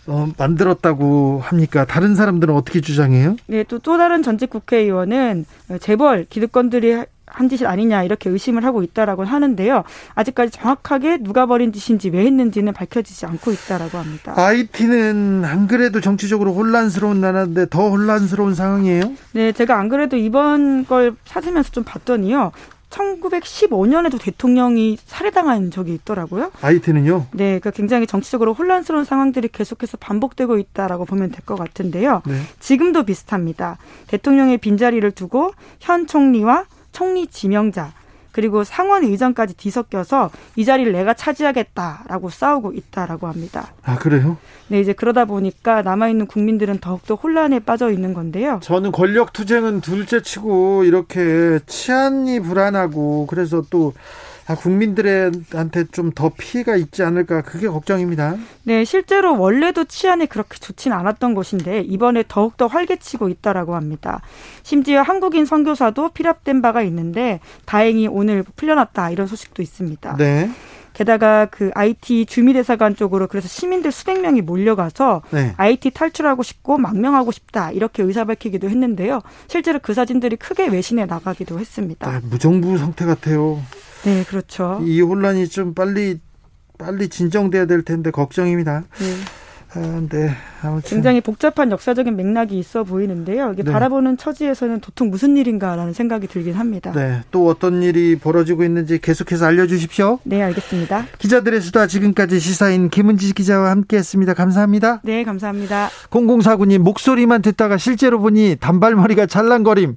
어, 만들었다고 합니까? 다른 사람들은 어떻게 주장해요? 네, 또, 또 다른 전직 국회의원은 재벌 기득권들이 한 짓이 아니냐 이렇게 의심을 하고 있다라고 하는데요. 아직까지 정확하게 누가 벌인 짓인지 왜 했는지는 밝혀지지 않고 있다라고 합니다. 아이티는 안 그래도 정치적으로 혼란스러운 나라인데 더 혼란스러운 상황이에요? 네, 제가 안 그래도 이번 걸 찾으면서 좀 봤더니요. 천구백십오 년에도 대통령이 살해당한 적이 있더라고요. 아이티는요? 네, 그러니까 굉장히 정치적으로 혼란스러운 상황들이 계속해서 반복되고 있다라고 보면 될 것 같은데요. 네. 지금도 비슷합니다. 대통령의 빈자리를 두고 현 총리와 총리 지명자 그리고 상원 의장까지 뒤섞여서 이 자리를 내가 차지하겠다라고 싸우고 있다라고 합니다. 아, 그래요? 네, 이제 그러다 보니까 남아있는 국민들은 더욱더 혼란에 빠져 있는 건데요. 저는 권력 투쟁은 둘째치고 이렇게 치안이 불안하고 그래서 또 국민들한테 좀 더 피해가 있지 않을까 그게 걱정입니다. 네, 실제로 원래도 치안이 그렇게 좋진 않았던 것인데 이번에 더욱더 활개치고 있다라고 합니다. 심지어 한국인 선교사도 피랍된 바가 있는데 다행히 오늘 풀려났다 이런 소식도 있습니다. 네. 게다가 그 아이티 주미대사관 쪽으로 그래서 시민들 수백 명이 몰려가서 네. 아이티 탈출하고 싶고 망명하고 싶다 이렇게 의사 밝히기도 했는데요. 실제로 그 사진들이 크게 외신에 나가기도 했습니다. 아, 무정부 상태 같아요. 네, 그렇죠. 이 혼란이 좀 빨리 빨리 진정돼야 될 텐데 걱정입니다. 네. 아, 네. 아무튼. 굉장히 복잡한 역사적인 맥락이 있어 보이는데요. 이게 네. 바라보는 처지에서는 도통 무슨 일인가라는 생각이 들긴 합니다. 네. 또 어떤 일이 벌어지고 있는지 계속해서 알려주십시오. 네, 알겠습니다. 기자들의 수다 지금까지 시사인 김은지 기자와 함께했습니다. 감사합니다. 네, 감사합니다. 공공사구님 목소리만 듣다가 실제로 보니 단발머리가 찰랑거림.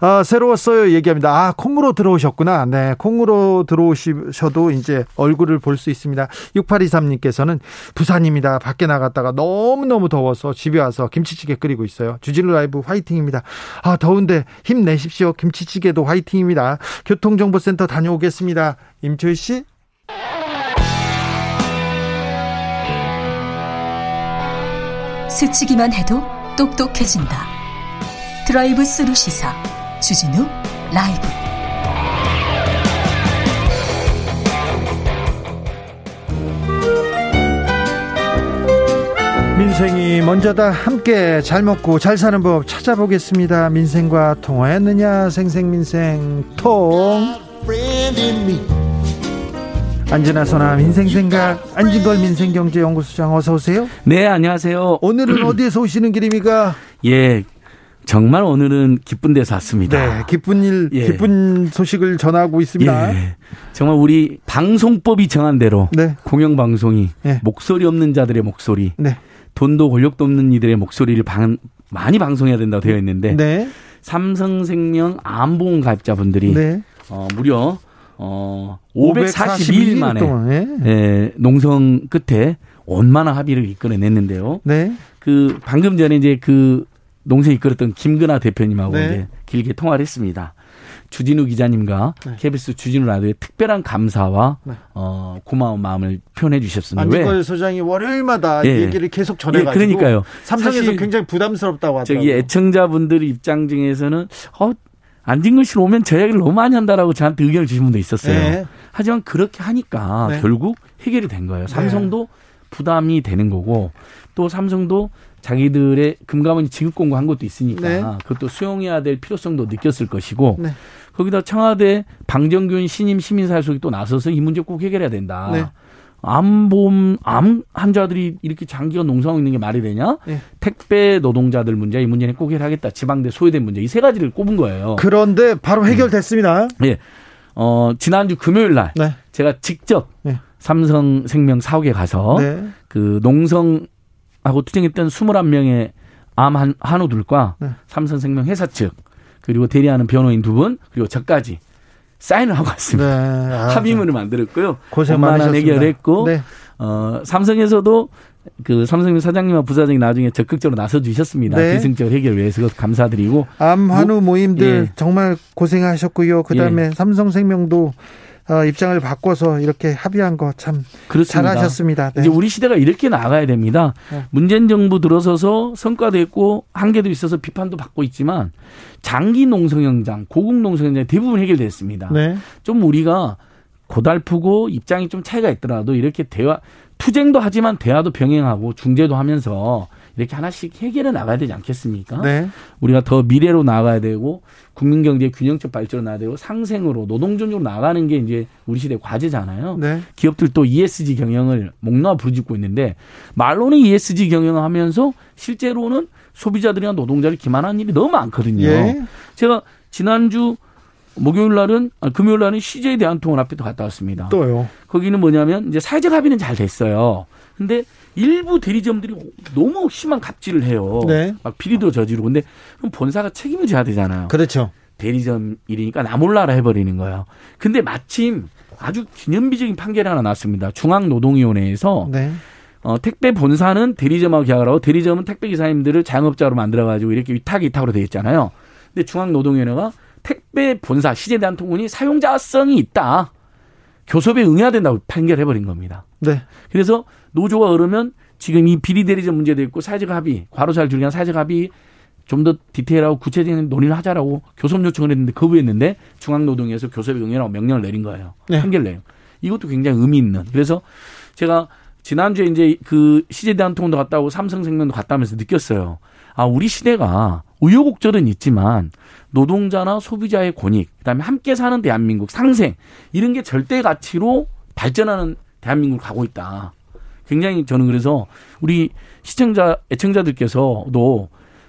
아, 새로웠어요. 얘기합니다. 아, 콩으로 들어오셨구나. 네, 콩으로 들어오셔도 이제 얼굴을 볼 수 있습니다. 육팔이삼님께서는 부산입니다. 밖에 나갔다가 너무너무 너무 더워서 집에 와서 김치찌개 끓이고 있어요. 주진우 라이브 화이팅입니다. 아, 더운데 힘내십시오. 김치찌개도 화이팅입니다. 교통정보센터 다녀오겠습니다. 임초희 씨. 스치기만 해도 똑똑해진다. 드라이브 스루 시사 주진우 라이브. 민생이 먼저다. 함께 잘 먹고 잘 사는 법 찾아보겠습니다. 민생과 통화했느냐 생생민생통. 안진아서나 민생생각 안진걸 민생경제연구소장 어서 오세요. 네, 안녕하세요. 오늘은 어디에서 오시는 길입니까? 예, 정말 오늘은 기쁜 데서 왔습니다. 네, 기쁜 일, 예. 기쁜 소식을 전하고 있습니다. 예. 정말 우리 방송법이 정한 대로 네. 공영방송이 예. 목소리 없는 자들의 목소리, 네. 돈도 권력도 없는 이들의 목소리를 방, 많이 방송해야 된다고 되어 있는데 네. 삼성생명 암보험 가입자분들이 네. 어, 무려 어, 오백사십이 일 만에 동안, 예. 예, 농성 끝에 원만한 합의를 이끌어냈는데요. 네. 그 방금 전에 이제 그 농세 이끌었던 김근하 대표님하고 네. 이제 길게 통화를 했습니다. 주진우 기자님과 네. 케이비에스 주진우 라디오의 특별한 감사와 네. 어, 고마운 마음을 표현해 주셨습니다. 안진걸 소장이 월요일마다 네. 얘기를 계속 전해가지고 네, 그러니까요. 삼성에서 굉장히 부담스럽다고 하더라고요. 저기 애청자분들 입장 중에서는 어, 안진걸 씨 오면 저 이야기를 너무 많이 한다라고 저한테 의견을 주신 분도 있었어요. 네. 하지만 그렇게 하니까 네. 결국 해결이 된 거예요. 삼성도 네. 부담이 되는 거고 또 삼성도 자기들의 금감원이 지급 공고한 것도 있으니까 네. 그것도 수용해야 될 필요성도 느꼈을 것이고 네. 거기다 청와대 방정균 신임 시민사회속이 또 나서서 이 문제 꼭 해결해야 된다. 네. 암보험, 암 환자들이 이렇게 장기간 농성하고 있는 게 말이 되냐? 네. 택배 노동자들 문제, 이 문제는 꼭 해결하겠다. 지방대 소외된 문제, 이 세 가지를 꼽은 거예요. 그런데 바로 해결됐습니다. 네. 네. 어, 지난주 금요일 날 네. 제가 직접 네. 삼성생명 사옥에 가서 네. 그 농성 하고 투쟁했던 이십일 명의 암 한, 한우들과 네. 삼성생명 회사 측 그리고 대리하는 변호인 두 분 그리고 저까지 사인을 하고 왔습니다. 네. 아, 합의문을 네. 만들었고요. 고생 많으셨습니다. 해결했고 네. 어, 삼성에서도 그 삼성생명 사장님과 부사장이 나중에 적극적으로 나서주셨습니다. 네. 기승적 해결을 위해서 감사드리고 암 한우 모임들 예. 정말 고생하셨고요. 그다음에 예. 삼성생명도 어, 입장을 바꿔서 이렇게 합의한 거 참 잘하셨습니다. 네. 이제 우리 시대가 이렇게 나가야 됩니다. 네. 문재인 정부 들어서서 성과도 있고 한계도 있어서 비판도 받고 있지만 장기 농성현장, 고국 농성현장 대부분 해결됐습니다. 네. 좀 우리가 고달프고 입장이 좀 차이가 있더라도 이렇게 대화, 투쟁도 하지만 대화도 병행하고 중재도 하면서 이렇게 하나씩 해결해 나가야 되지 않겠습니까? 네. 우리가 더 미래로 나가야 되고 국민 경제의 균형적 발전으로 나가야 되고 상생으로 노동존중으로 나가는 게 이제 우리 시대의 과제잖아요. 네. 기업들도 이에스지 경영을 목놓아 부르짖고 있는데 말로는 이에스지 경영을 하면서 실제로는 소비자들이나 노동자를 기만하는 일이 너무 많거든요. 예. 제가 지난주 목요일 날은, 아니, 금요일 날은 씨제이대한통운 앞에도 갔다 왔습니다. 또요. 거기는 뭐냐면 이제 사회적 합의는 잘 됐어요. 근데 일부 대리점들이 너무 심한 갑질을 해요. 네. 막 비리도 저지르고. 근데 그럼 본사가 책임을 져야 되잖아요. 그렇죠. 대리점 일이니까 나 몰라라 해버리는 거예요. 근데 마침 아주 기념비적인 판결이 하나 났습니다. 중앙노동위원회에서 네. 어, 택배 본사는 대리점하고 계약을 하고 대리점은 택배기사님들을 자영업자로 만들어가지고 이렇게 위탁 위탁으로 되어 있잖아요. 근데 중앙노동위원회가 택배 본사 시제대한통운이 사용자성이 있다. 교섭에 응해야 된다고 판결해버린 겁니다. 네. 그래서 노조가 그러면 지금 이 비리 대리점 문제도 있고 사회적 합의, 과로사를 줄이는 사회적 합의 좀 더 디테일하고 구체적인 논의를 하자라고 교섭 요청을 했는데 거부했는데 중앙노동위에서 교섭에 응해라고 명령을 내린 거예요. 네. 판결 내요. 이것도 굉장히 의미 있는. 그래서 제가 지난주에 이제 그 시제대한통운도 갔다 오고 삼성생명도 갔다 오면서 느꼈어요. 아, 우리 시대가 우여곡절은 있지만 노동자나 소비자의 권익, 그다음에 함께 사는 대한민국 상생 이런 게 절대 가치로 발전하는 대한민국으로 가고 있다. 굉장히 저는 그래서 우리 시청자, 애청자들께서도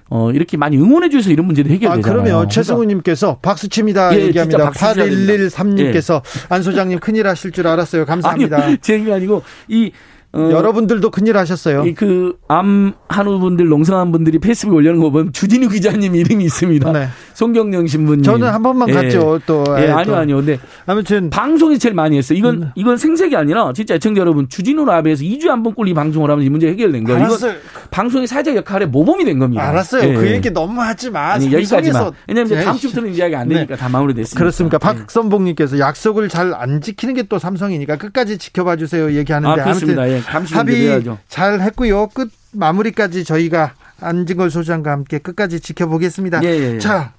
어, 이렇게 많이 응원해 주셔서 이런 문제도 해결되잖아요. 아, 그러면 최승우님께서 박수칩니다. 예, 얘기합니다. 팔일일삼님께서 예. 안 소장님 큰일 하실 줄 알았어요. 감사합니다. 아니요, 제 얘기가 아니고 이 어, 여러분들도 큰일 하셨어요. 그 암 한우분들, 농성한 분들이 페이스북에 올려놓은 거 보면 주진우 기자님 이름이 있습니다. 네. 송경영 신부님. 저는 한 번만 예. 갔죠. 또 예, 아니요, 또. 아니요. 근데 아무튼 방송이 제일 많이 했어요. 이건 음. 이건 생색이 아니라 진짜 애청자 여러분, 주진우 라이브에서 이 주에 한 번 꼴 이 방송을 하면서 이 문제 해결된 거예요. 알았어요. 이건 방송의 사회적 역할의 모범이 된 겁니다. 알았어요. 예. 그 얘기 너무 하지 마. 아니, 여기까지만. 왜냐하면 예. 다음 주부터는 이 이야기 안 되니까 네. 다 마무리됐습니다. 그렇습니까? 박선봉님께서 예. 약속을 잘 안 지키는 게 또 삼성이니까 끝까지 지켜봐 주세요. 얘기하는데 아, 아무튼. 예, 합의 잘 했고요. 끝 마무리까지 저희가 안진걸 소장과 함께 끝까지 지켜보겠습니다. 예, 예, 예. 자,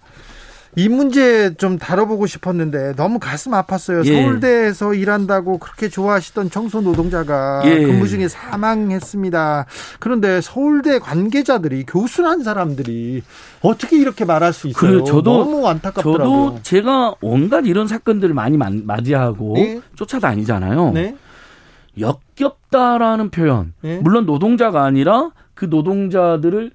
이 문제 좀 다뤄보고 싶었는데 너무 가슴 아팠어요. 예. 서울대에서 일한다고 그렇게 좋아하시던 청소노동자가 예. 근무 중에 사망했습니다. 그런데 서울대 관계자들이, 교수란 사람들이 어떻게 이렇게 말할 수 있어요? 저도, 너무 안타깝더라고요. 저도 제가 온갖 이런 사건들을 많이 맞이하고 네? 쫓아다니잖아요. 네? 역겹다라는 표현. 예? 물론 노동자가 아니라 그 노동자들을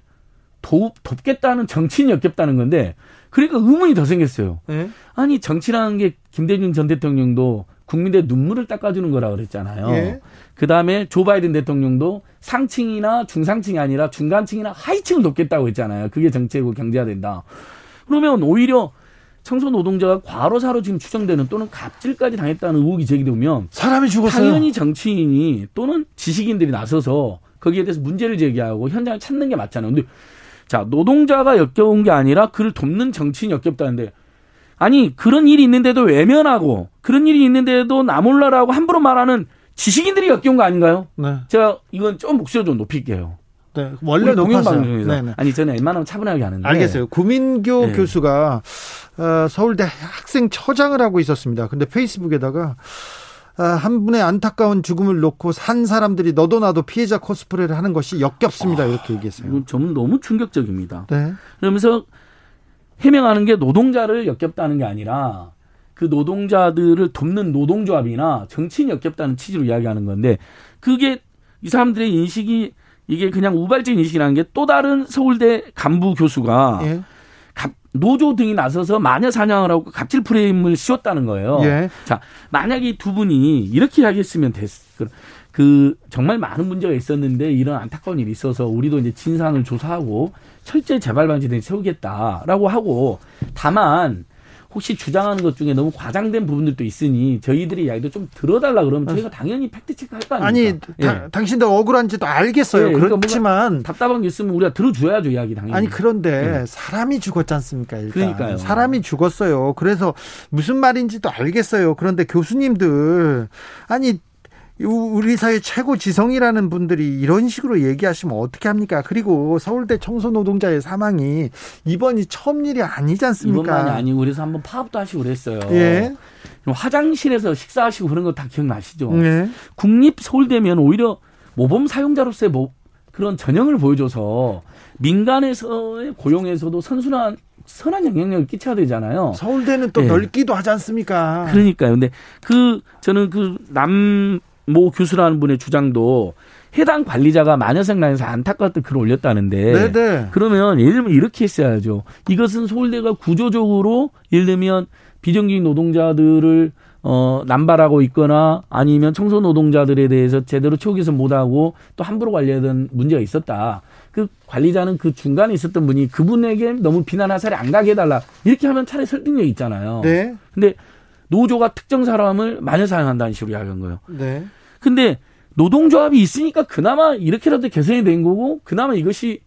도, 돕겠다는 정치인이 역겹다는 건데 그러니까 의문이 더 생겼어요. 예? 아니 정치라는 게 김대중 전 대통령도 국민의 눈물을 닦아주는 거라 그랬잖아요. 예? 그다음에 조 바이든 대통령도 상층이나 중상층이 아니라 중간층이나 하위층을 돕겠다고 했잖아요. 그게 정치고 경제가 된다. 그러면 오히려 청소노동자가 과로사로 지금 추정되는 또는 갑질까지 당했다는 의혹이 제기되면 사람이 죽었어요. 당연히 정치인이 또는 지식인들이 나서서 거기에 대해서 문제를 제기하고 현장을 찾는 게 맞잖아요. 근데 자, 노동자가 역겨운 게 아니라 그를 돕는 정치인이 역겹다는데 아니 그런 일이 있는데도 외면하고 그런 일이 있는데도 나 몰라라고 함부로 말하는 지식인들이 역겨운 거 아닌가요? 네. 제가 이건 좀 목소리 좀 높일게요. 네, 원래 공영방송에서 아니 저는 웬만하면 차분하게 하는데 알겠어요. 구민교 네. 교수가 어, 서울대 학생처장을 하고 있었습니다. 근데 페이스북에다가 어, 한 분의 안타까운 죽음을 놓고 산 사람들이 너도 나도 피해자 코스프레를 하는 것이 역겹습니다. 아, 이렇게 얘기했어요. 저는 너무 충격적입니다. 네. 그러면서 해명하는 게 노동자를 역겹다는 게 아니라 그 노동자들을 돕는 노동조합이나 정치인이 역겹다는 취지로 이야기하는 건데 그게 이 사람들의 인식이 이게 그냥 우발적인 인식이라는 게 또 다른 서울대 간부 교수가 예. 갑, 노조 등이 나서서 마녀 사냥을 하고 갑질 프레임을 씌웠다는 거예요. 예. 자, 만약에 이 두 분이 이렇게 이야기했으면 됐을 그 정말 많은 문제가 있었는데 이런 안타까운 일이 있어서 우리도 이제 진상을 조사하고 철저히 재발 방지 대책을 세우겠다라고 하고 다만 혹시 주장하는 것 중에 너무 과장된 부분들도 있으니 저희들의 이야기도 좀 들어달라 그러면 저희가 당연히 팩트체크 할 거 아닙니까? 아니, 다, 예. 당신도 억울한지도 알겠어요. 예, 그러니까 그렇지만 답답한 게 있으면 우리가 들어줘야죠, 이야기 당연히. 아니, 그런데 예. 사람이 죽었지 않습니까? 일단. 그러니까요. 사람이 죽었어요. 그래서 무슨 말인지도 알겠어요. 그런데 교수님들, 아니, 우리 사회 최고 지성이라는 분들이 이런 식으로 얘기하시면 어떻게 합니까? 그리고 서울대 청소노동자의 사망이 이번이 처음 일이 아니지 않습니까? 이번만이 아니고 그래서 한번 파업도 하시고 그랬어요. 예. 화장실에서 식사하시고 그런 거 다 기억나시죠? 예. 국립 서울대면 오히려 모범 사용자로서의 뭐 그런 전형을 보여줘서 민간에서의 고용에서도 선순환 선한 영향력을 끼쳐야 되잖아요. 서울대는 또 예. 넓기도 하지 않습니까? 그러니까요. 근데 그 저는 그 남 모 교수라는 분의 주장도 해당 관리자가 마녀생란에서 안타까웠던 글을 올렸다는데 네네. 그러면 예를 들면 이렇게 했어야죠. 이것은 서울대가 구조적으로 예를 들면 비정규직 노동자들을 어, 남발하고 있거나 아니면 청소노동자들에 대해서 제대로 채우기 위해서 못하고 또 함부로 관리하던 문제가 있었다. 그 관리자는 그 중간에 있었던 분이 그분에게 너무 비난 화살이 안 가게 해달라. 이렇게 하면 차라리 설득력이 있잖아요. 네. 근데 노조가 특정 사람을 마녀 사용한다는 식으로 이야기한 거예요. 네. 근데 노동조합이 있으니까 그나마 이렇게라도 개선이 된 거고 그나마 이것이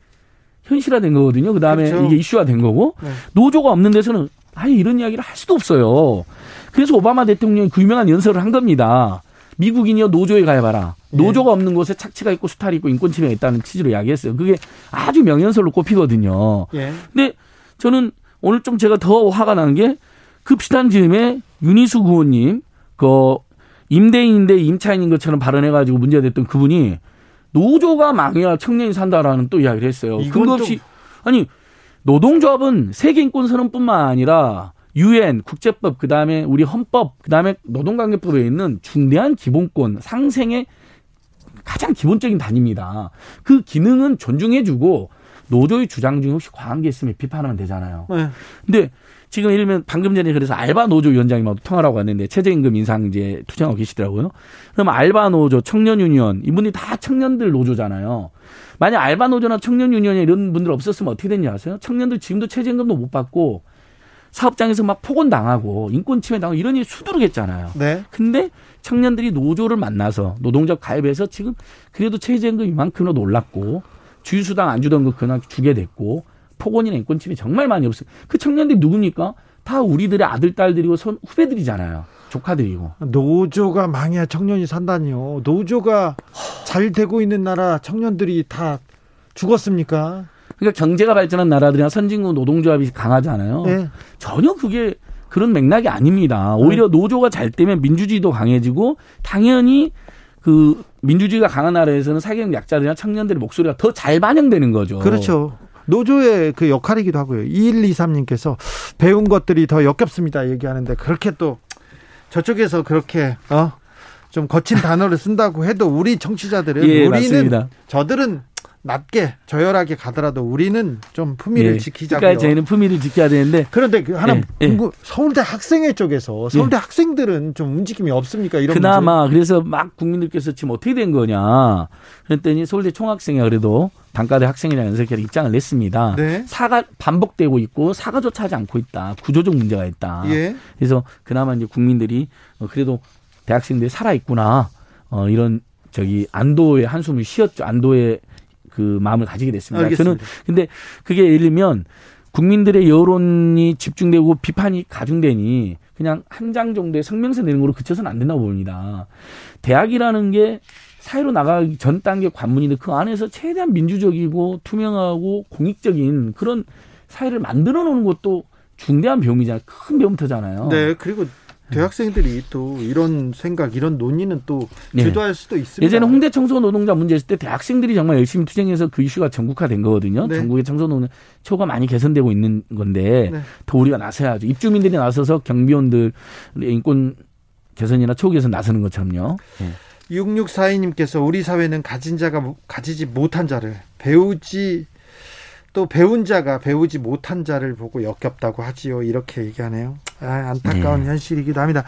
현실화된 거거든요. 그다음에 그렇죠. 이게 이슈화된 거고 네. 노조가 없는 데서는 아예 이런 이야기를 할 수도 없어요. 그래서 오바마 대통령이 그 유명한 연설을 한 겁니다. 미국인이여 노조에 가해봐라. 노조가 없는 곳에 착취가 있고 수탈이 있고 인권침해가 있다는 취지로 이야기했어요. 그게 아주 명연설로 꼽히거든요. 예. 근데 저는 오늘 좀 제가 더 화가 난 게 그 비슷한 즈음에 윤희수 구호님, 그, 임대인인데 임차인인 것처럼 발언해가지고 문제가 됐던 그분이 노조가 망해야 청년이 산다라는 또 이야기를 했어요. 근거 없이, 또... 아니, 노동조합은 세계인권선언뿐만 아니라 유엔, 국제법, 그 다음에 우리 헌법, 그 다음에 노동관계법에 있는 중대한 기본권, 상생의 가장 기본적인 단위입니다. 그 기능은 존중해주고 노조의 주장 중에 혹시 과한 게 있으면 비판하면 되잖아요. 네. 근데 지금 예를 들면 방금 전에 그래서 알바 노조 위원장님하고 통화하라고 했는데 최저임금 인상제 투쟁하고 계시더라고요. 그럼 알바 노조, 청년 유니언 이분이 다 청년들 노조잖아요. 만약 알바 노조나 청년 유니언 이런 분들 없었으면 어떻게 됐냐 아세요? 청년들 지금도 최저임금도 못 받고 사업장에서 막 폭언 당하고 인권 침해 당하고 이런 일이 수두룩했잖아요. 네. 근데 청년들이 노조를 만나서 노동자 가입해서 지금 그래도 최저임금 이만큼이라도 올랐고 주휴수당 안 주던 거 그냥 주게 됐고. 폭언이나 인권침해 정말 많이 없어요. 그 청년들이 누굽니까? 다 우리들의 아들, 딸들이고 선, 후배들이잖아요. 조카들이고. 노조가 망해야 청년이 산다니요. 노조가 잘 되고 있는 나라 청년들이 다 죽었습니까? 그러니까 경제가 발전한 나라들이나 선진국 노동조합이 강하잖아요. 네. 전혀 그게 그런 맥락이 아닙니다. 오히려 네. 노조가 잘 되면 민주주의도 강해지고 당연히 그 민주주의가 강한 나라에서는 사회적 약자들이나 청년들의 목소리가 더 잘 반영되는 거죠. 그렇죠. 노조의 그 역할이기도 하고요. 이일이삼님께서 배운 것들이 더 역겹습니다. 얘기하는데 그렇게 또 저쪽에서 그렇게 어 좀 거친 단어를 쓴다고 해도 우리 청취자들은 예, 우리는 맞습니다. 저들은 낮게 저열하게 가더라도 우리는 좀 품위를 예, 지키자고요. 그러니까 저희는 품위를 지켜야 되는데 그런데 하나 예, 예. 서울대 학생회 쪽에서 서울대 예. 학생들은 좀 움직임이 없습니까? 이런 그나마 문제. 그래서 막 국민들께서 지금 어떻게 된 거냐 그랬더니 서울대 총학생이 그래도 단과대 학생이나 연세계로 입장을 냈습니다. 네. 사과 반복되고 있고 사과조차 하지 않고 있다. 구조적 문제가 있다. 예. 그래서 그나마 이제 국민들이 그래도 대학생들이 살아있구나 어, 이런 저기 안도의 한숨을 쉬었죠. 안도의 그 마음을 가지게 됐습니다. 알겠습니다. 저는 근데 그게 예를 들면 국민들의 여론이 집중되고 비판이 가중되니 그냥 한 장 정도의 성명서 내는 걸로 그쳐서는 안 된다고 봅니다. 대학이라는 게 사회로 나가기 전 단계 관문인데 그 안에서 최대한 민주적이고 투명하고 공익적인 그런 사회를 만들어 놓는 것도 중대한 배움이잖아요. 큰 배움터잖아요. 네. 그리고 대학생들이 또 이런 생각, 이런 논의는 또 주도할 네. 수도 있습니다. 예전에 홍대 청소노동자 문제 있을 때 대학생들이 정말 열심히 투쟁해서 그 이슈가 전국화된 거거든요. 네. 전국의 청소노동자 처우가 많이 개선되고 있는 건데 네. 더 우리가 나서야죠. 입주민들이 나서서 경비원들의 인권 개선이나 처우 개선 나서는 것처럼요. 네. 육육사이님께서 우리 사회는 가진 자가 가지지 못한 자를 배우지 또 배운 자가 배우지 못한 자를 보고 역겹다고 하지요. 이렇게 얘기하네요. 아, 안타까운 네. 현실이기도 합니다.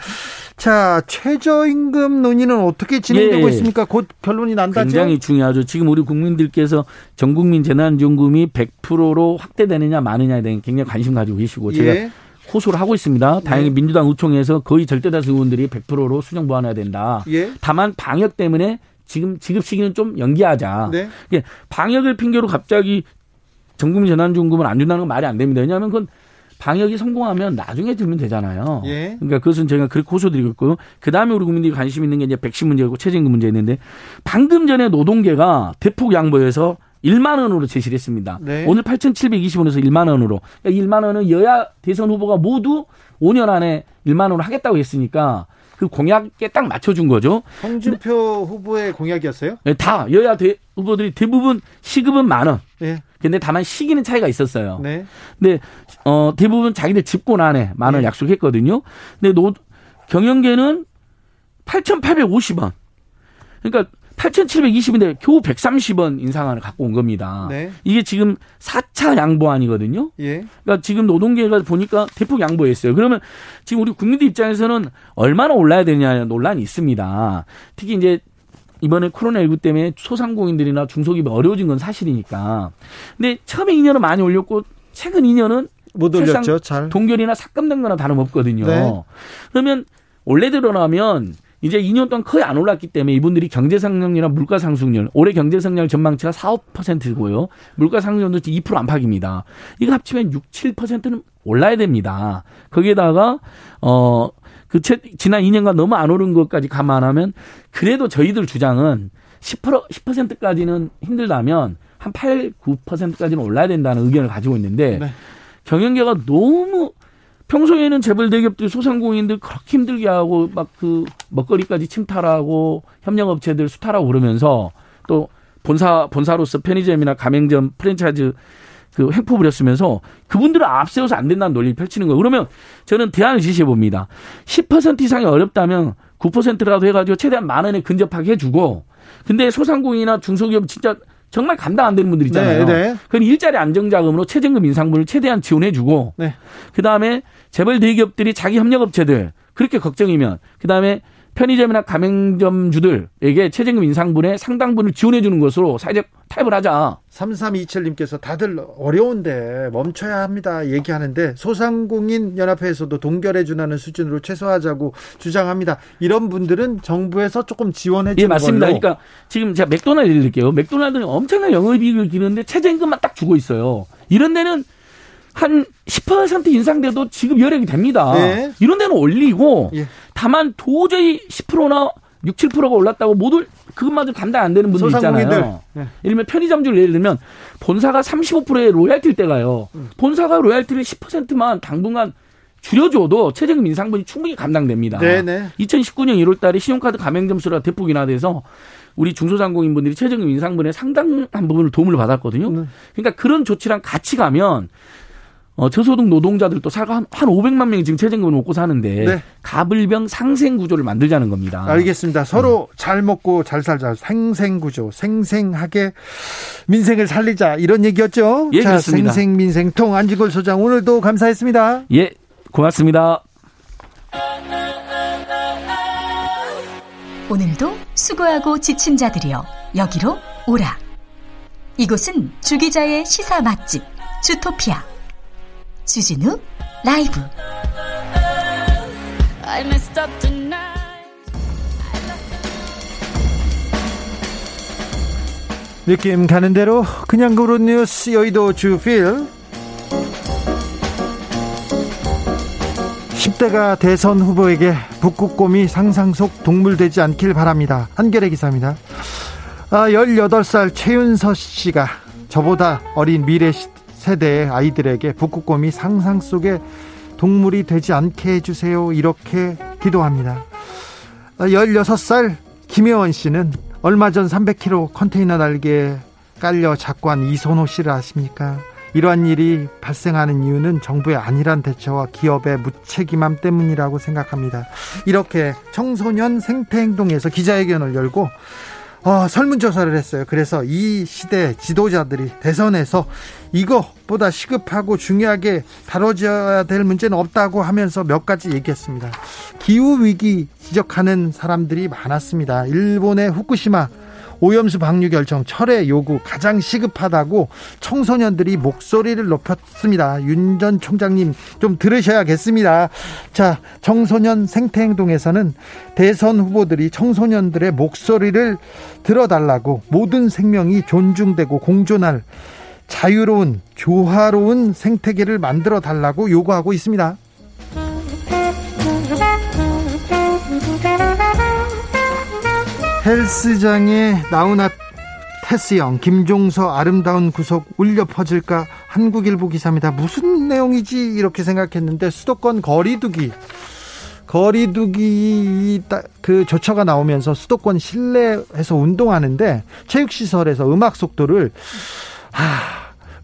자, 최저임금 논의는 어떻게 진행되고 네. 있습니까? 곧 결론이 난다죠? 굉장히 중요하죠. 지금 우리 국민들께서 전국민 재난지원금이 백 퍼센트로 확대되느냐 마느냐에 대한 굉장히 관심 가지고 계시고 제가 예. 호소를 하고 있습니다. 다행히 네. 민주당 의총에서 거의 절대다수 의원들이 백 퍼센트로 수정 보완해야 된다. 예. 다만 방역 때문에 지금 지급 시기는 좀 연기하자. 네. 방역을 핑계로 갑자기 전국민 재난지원금을 안 준다는 건 말이 안 됩니다. 왜냐하면 그건 방역이 성공하면 나중에 들면 되잖아요. 예. 그러니까 그것은 제가 그렇게 호소드리고 있고요. 그다음에 우리 국민들이 관심 있는 게 이제 백신 문제고 최저임금 문제 있는데 방금 전에 노동계가 대폭 양보해서 만 원으로 제시를 했습니다. 네. 오늘 팔천칠백이십 원에서 만 원으로. 그러니까 만 원은 여야 대선 후보가 모두 오 년 안에 만 원으로 하겠다고 했으니까 그 공약에 딱 맞춰준 거죠. 홍준표 후보의 공약이었어요? 네, 다 여야 대, 후보들이 대부분 시급은 만 원. 네. 근데 다만 시기는 차이가 있었어요. 네. 근데 어, 대부분 자기들 집권 안에 만 원 네. 약속했거든요. 근데 노, 경영계는 팔천팔백오십 원. 그러니까 팔천칠백이십인데 겨우 백삼십 원 인상안을 갖고 온 겁니다. 네. 이게 지금 사 차 양보안이거든요. 예. 그러니까 지금 노동계가 보니까 대폭 양보했어요. 그러면 지금 우리 국민들 입장에서는 얼마나 올라야 되냐는 논란이 있습니다. 특히 이제 이번에 코로나십구 때문에 소상공인들이나 중소기업이 어려워진 건 사실이니까. 근데 처음에 이 년은 많이 올렸고 최근 이 년은 못 올렸죠. 잘. 동결이나 삭감된 거나 다름없거든요. 네. 그러면 원래대로라면 이제 이 년 동안 거의 안 올랐기 때문에 이분들이 경제성장률이나 물가상승률, 올해 경제성장률 전망치가 사, 오 퍼센트고요. 물가상승률도 이 퍼센트 안팎입니다. 이거 합치면 육, 칠 퍼센트는 올라야 됩니다. 거기에다가 어, 그 채, 지난 이 년간 너무 안 오른 것까지 감안하면 그래도 저희들 주장은 십 퍼센트까지는 힘들다면 한 팔, 구 퍼센트까지는 올라야 된다는 의견을 가지고 있는데 네. 경영계가 너무 평소에는 재벌 대기업들 소상공인들 그렇게 힘들게 하고 막 그 먹거리까지 침탈하고 협력업체들 수탈하고 그러면서 또 본사 본사로서 편의점이나 가맹점 프랜차이즈 그 횡포 부렸으면서 그분들을 앞세워서 안 된다는 논리를 펼치는 거예요. 그러면 저는 대안을 제시해 봅니다. 십 퍼센트 이상이 어렵다면 구 퍼센트라도 해가지고 최대한 만 원에 근접하게 해주고 근데 소상공인이나 중소기업 진짜 정말 감당 안 되는 분들 있잖아요. 네, 네. 그건 일자리 안정자금으로 최저임금 인상분을 최대한 지원해주고 네. 그다음에 재벌 대기업들이 자기 협력업체들 그렇게 걱정이면 그다음에 편의점이나 가맹점주들에게 최저임금 인상분의 상당분을 지원해주는 것으로 사회적 타협을 하자. 삼삼이칠님께서 다들 어려운데 멈춰야 합니다 얘기하는데 소상공인연합회에서도 동결에 준하는 수준으로 최소화하자고 주장합니다. 이런 분들은 정부에서 조금 지원해 주는 걸로. 예, 맞습니다. 걸로. 그러니까 지금 제가 맥도날드 드릴게요. 맥도날드는 엄청난 영업이익을 기르는데 최저임금만 딱 주고 있어요. 이런 데는 한 십 퍼센트 인상돼도 지급 여력이 됩니다. 네. 이런 데는 올리고 예. 다만 도저히 십 퍼센트나 육, 칠 퍼센트가 올랐다고 모두 그것마저 감당 안 되는 분들 있잖아요. 네. 예를 들면 편의점주를 예를 들면 본사가 삼십오 퍼센트의 로얄티를 떼가요. 음. 본사가 로얄티를 십 퍼센트만 당분간 줄여줘도 최저임금 인상분이 충분히 감당됩니다. 네네. 이천십구 년 일 월 달에 신용카드 가맹점 수수료가 대폭 인하돼서 우리 중소상공인분들이 최저임금 인상분의 상당한 부분을 도움을 받았거든요. 음. 그러니까 그런 조치랑 같이 가면 어, 저소득 노동자들도 살고 한, 한 오백만 명이 지금 최저임금을 먹고 사는데 네. 가불병 상생구조를 만들자는 겁니다. 알겠습니다. 서로 네. 잘 먹고 잘 살자. 생생구조. 생생하게 민생을 살리자. 이런 얘기였죠. 예, 자, 그렇습니다. 생생민생통 안지골 소장 오늘도 감사했습니다. 예, 고맙습니다. 오늘도 수고하고 지친 자들이여 여기로 오라. 이곳은 주기자의 시사 맛집 주토피아. 주진우 라이브 느낌 가는 대로 그냥 그런 뉴스 여의도 주필 십 대가 대선 후보에게 북극곰이 상상 속 동물되지 않길 바랍니다. 한겨레 기사입니다. 아, 열여덟 살 최윤서 씨가 저보다 어린 미래 시 세대의 아이들에게 북극곰이 상상 속에 동물이 되지 않게 해주세요 이렇게 기도합니다. 열여섯 살 김혜원 씨는 얼마 전 삼백 킬로그램 컨테이너 날개에 깔려 작고한 이선호 씨를 아십니까? 이러한 일이 발생하는 이유는 정부의 안일한 대처와 기업의 무책임함 때문이라고 생각합니다. 이렇게 청소년 생태행동에서 기자회견을 열고 어, 설문조사를 했어요. 그래서 이 시대 지도자들이 대선에서 이거보다 시급하고 중요하게 다뤄져야 될 문제는 없다고 하면서 몇 가지 얘기했습니다. 기후위기 지적하는 사람들이 많았습니다. 일본의 후쿠시마 오염수 방류 결정 철회 요구 가장 시급하다고 청소년들이 목소리를 높였습니다. 윤 전 총장님 좀 들으셔야겠습니다. 자, 청소년 생태행동에서는 대선 후보들이 청소년들의 목소리를 들어달라고 모든 생명이 존중되고 공존할 자유로운 조화로운 생태계를 만들어 달라고 요구하고 있습니다. 헬스장에 나훈아 테스영 김종서 아름다운 구속 울려 퍼질까 한국일보 기사입니다. 무슨 내용이지 이렇게 생각했는데 수도권 거리두기 거리두기 그 조처가 나오면서 수도권 실내에서 운동하는데 체육시설에서 음악 속도를 아,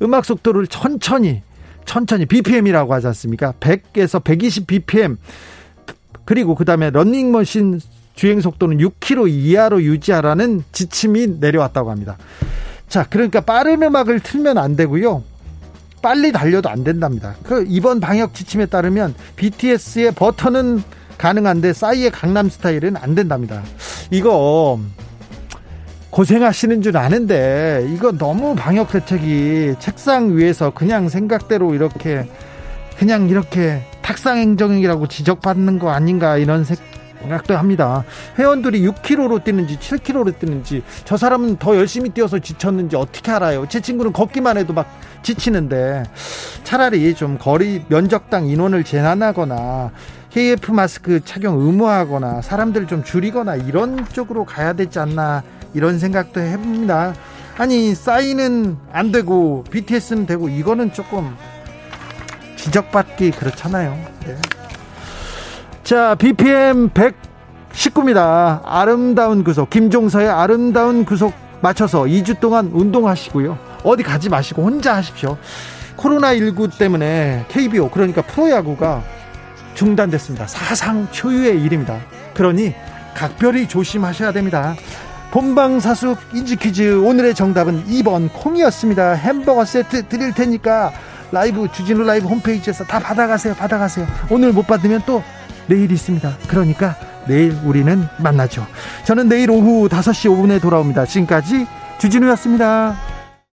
음악 속도를 천천히 천천히 비피엠이라고 하지 않습니까? 백에서 백이십 비피엠 그리고 그 다음에 러닝머신 주행속도는 육 킬로미터 이하로 유지하라는 지침이 내려왔다고 합니다. 자, 그러니까 빠른 음악을 틀면 안 되고요, 빨리 달려도 안 된답니다. 그 이번 방역 지침에 따르면 비티에스의 버터는 가능한데 싸이의 강남스타일은 안 된답니다. 이거 고생하시는 줄 아는데 이거 너무 방역 대책이 책상 위에서 그냥 생각대로 이렇게 그냥 이렇게 탁상 행정이라고 지적받는 거 아닌가 이런 생각도 합니다. 회원들이 육 킬로미터로 뛰는지 칠 킬로미터로 뛰는지 저 사람은 더 열심히 뛰어서 지쳤는지 어떻게 알아요? 제 친구는 걷기만 해도 막 지치는데 차라리 좀 거리 면적당 인원을 제한하거나 케이에프 마스크 착용 의무화하거나 사람들 좀 줄이거나 이런 쪽으로 가야 되지 않나 이런 생각도 해봅니다. 아니 싸이는 안 되고 비티에스는 되고 이거는 조금 지적받기 그렇잖아요. 네. 자, 비피엠 백십구입니다. 아름다운 구속 김종서의 아름다운 구속 맞춰서 이 주 동안 운동하시고요. 어디 가지 마시고 혼자 하십시오. 코로나십구 때문에 케이비오 그러니까 프로야구가 중단됐습니다. 사상 초유의 일입니다. 그러니 각별히 조심하셔야 됩니다. 본방사수 인지퀴즈 오늘의 정답은 이 번 콩이었습니다. 햄버거 세트 드릴 테니까 라이브 주진우 라이브 홈페이지에서 다 받아가세요. 받아가세요. 오늘 못 받으면 또 내일 있습니다. 그러니까 내일 우리는 만나죠. 저는 내일 오후 다섯 시 오 분에 돌아옵니다. 지금까지 주진우였습니다.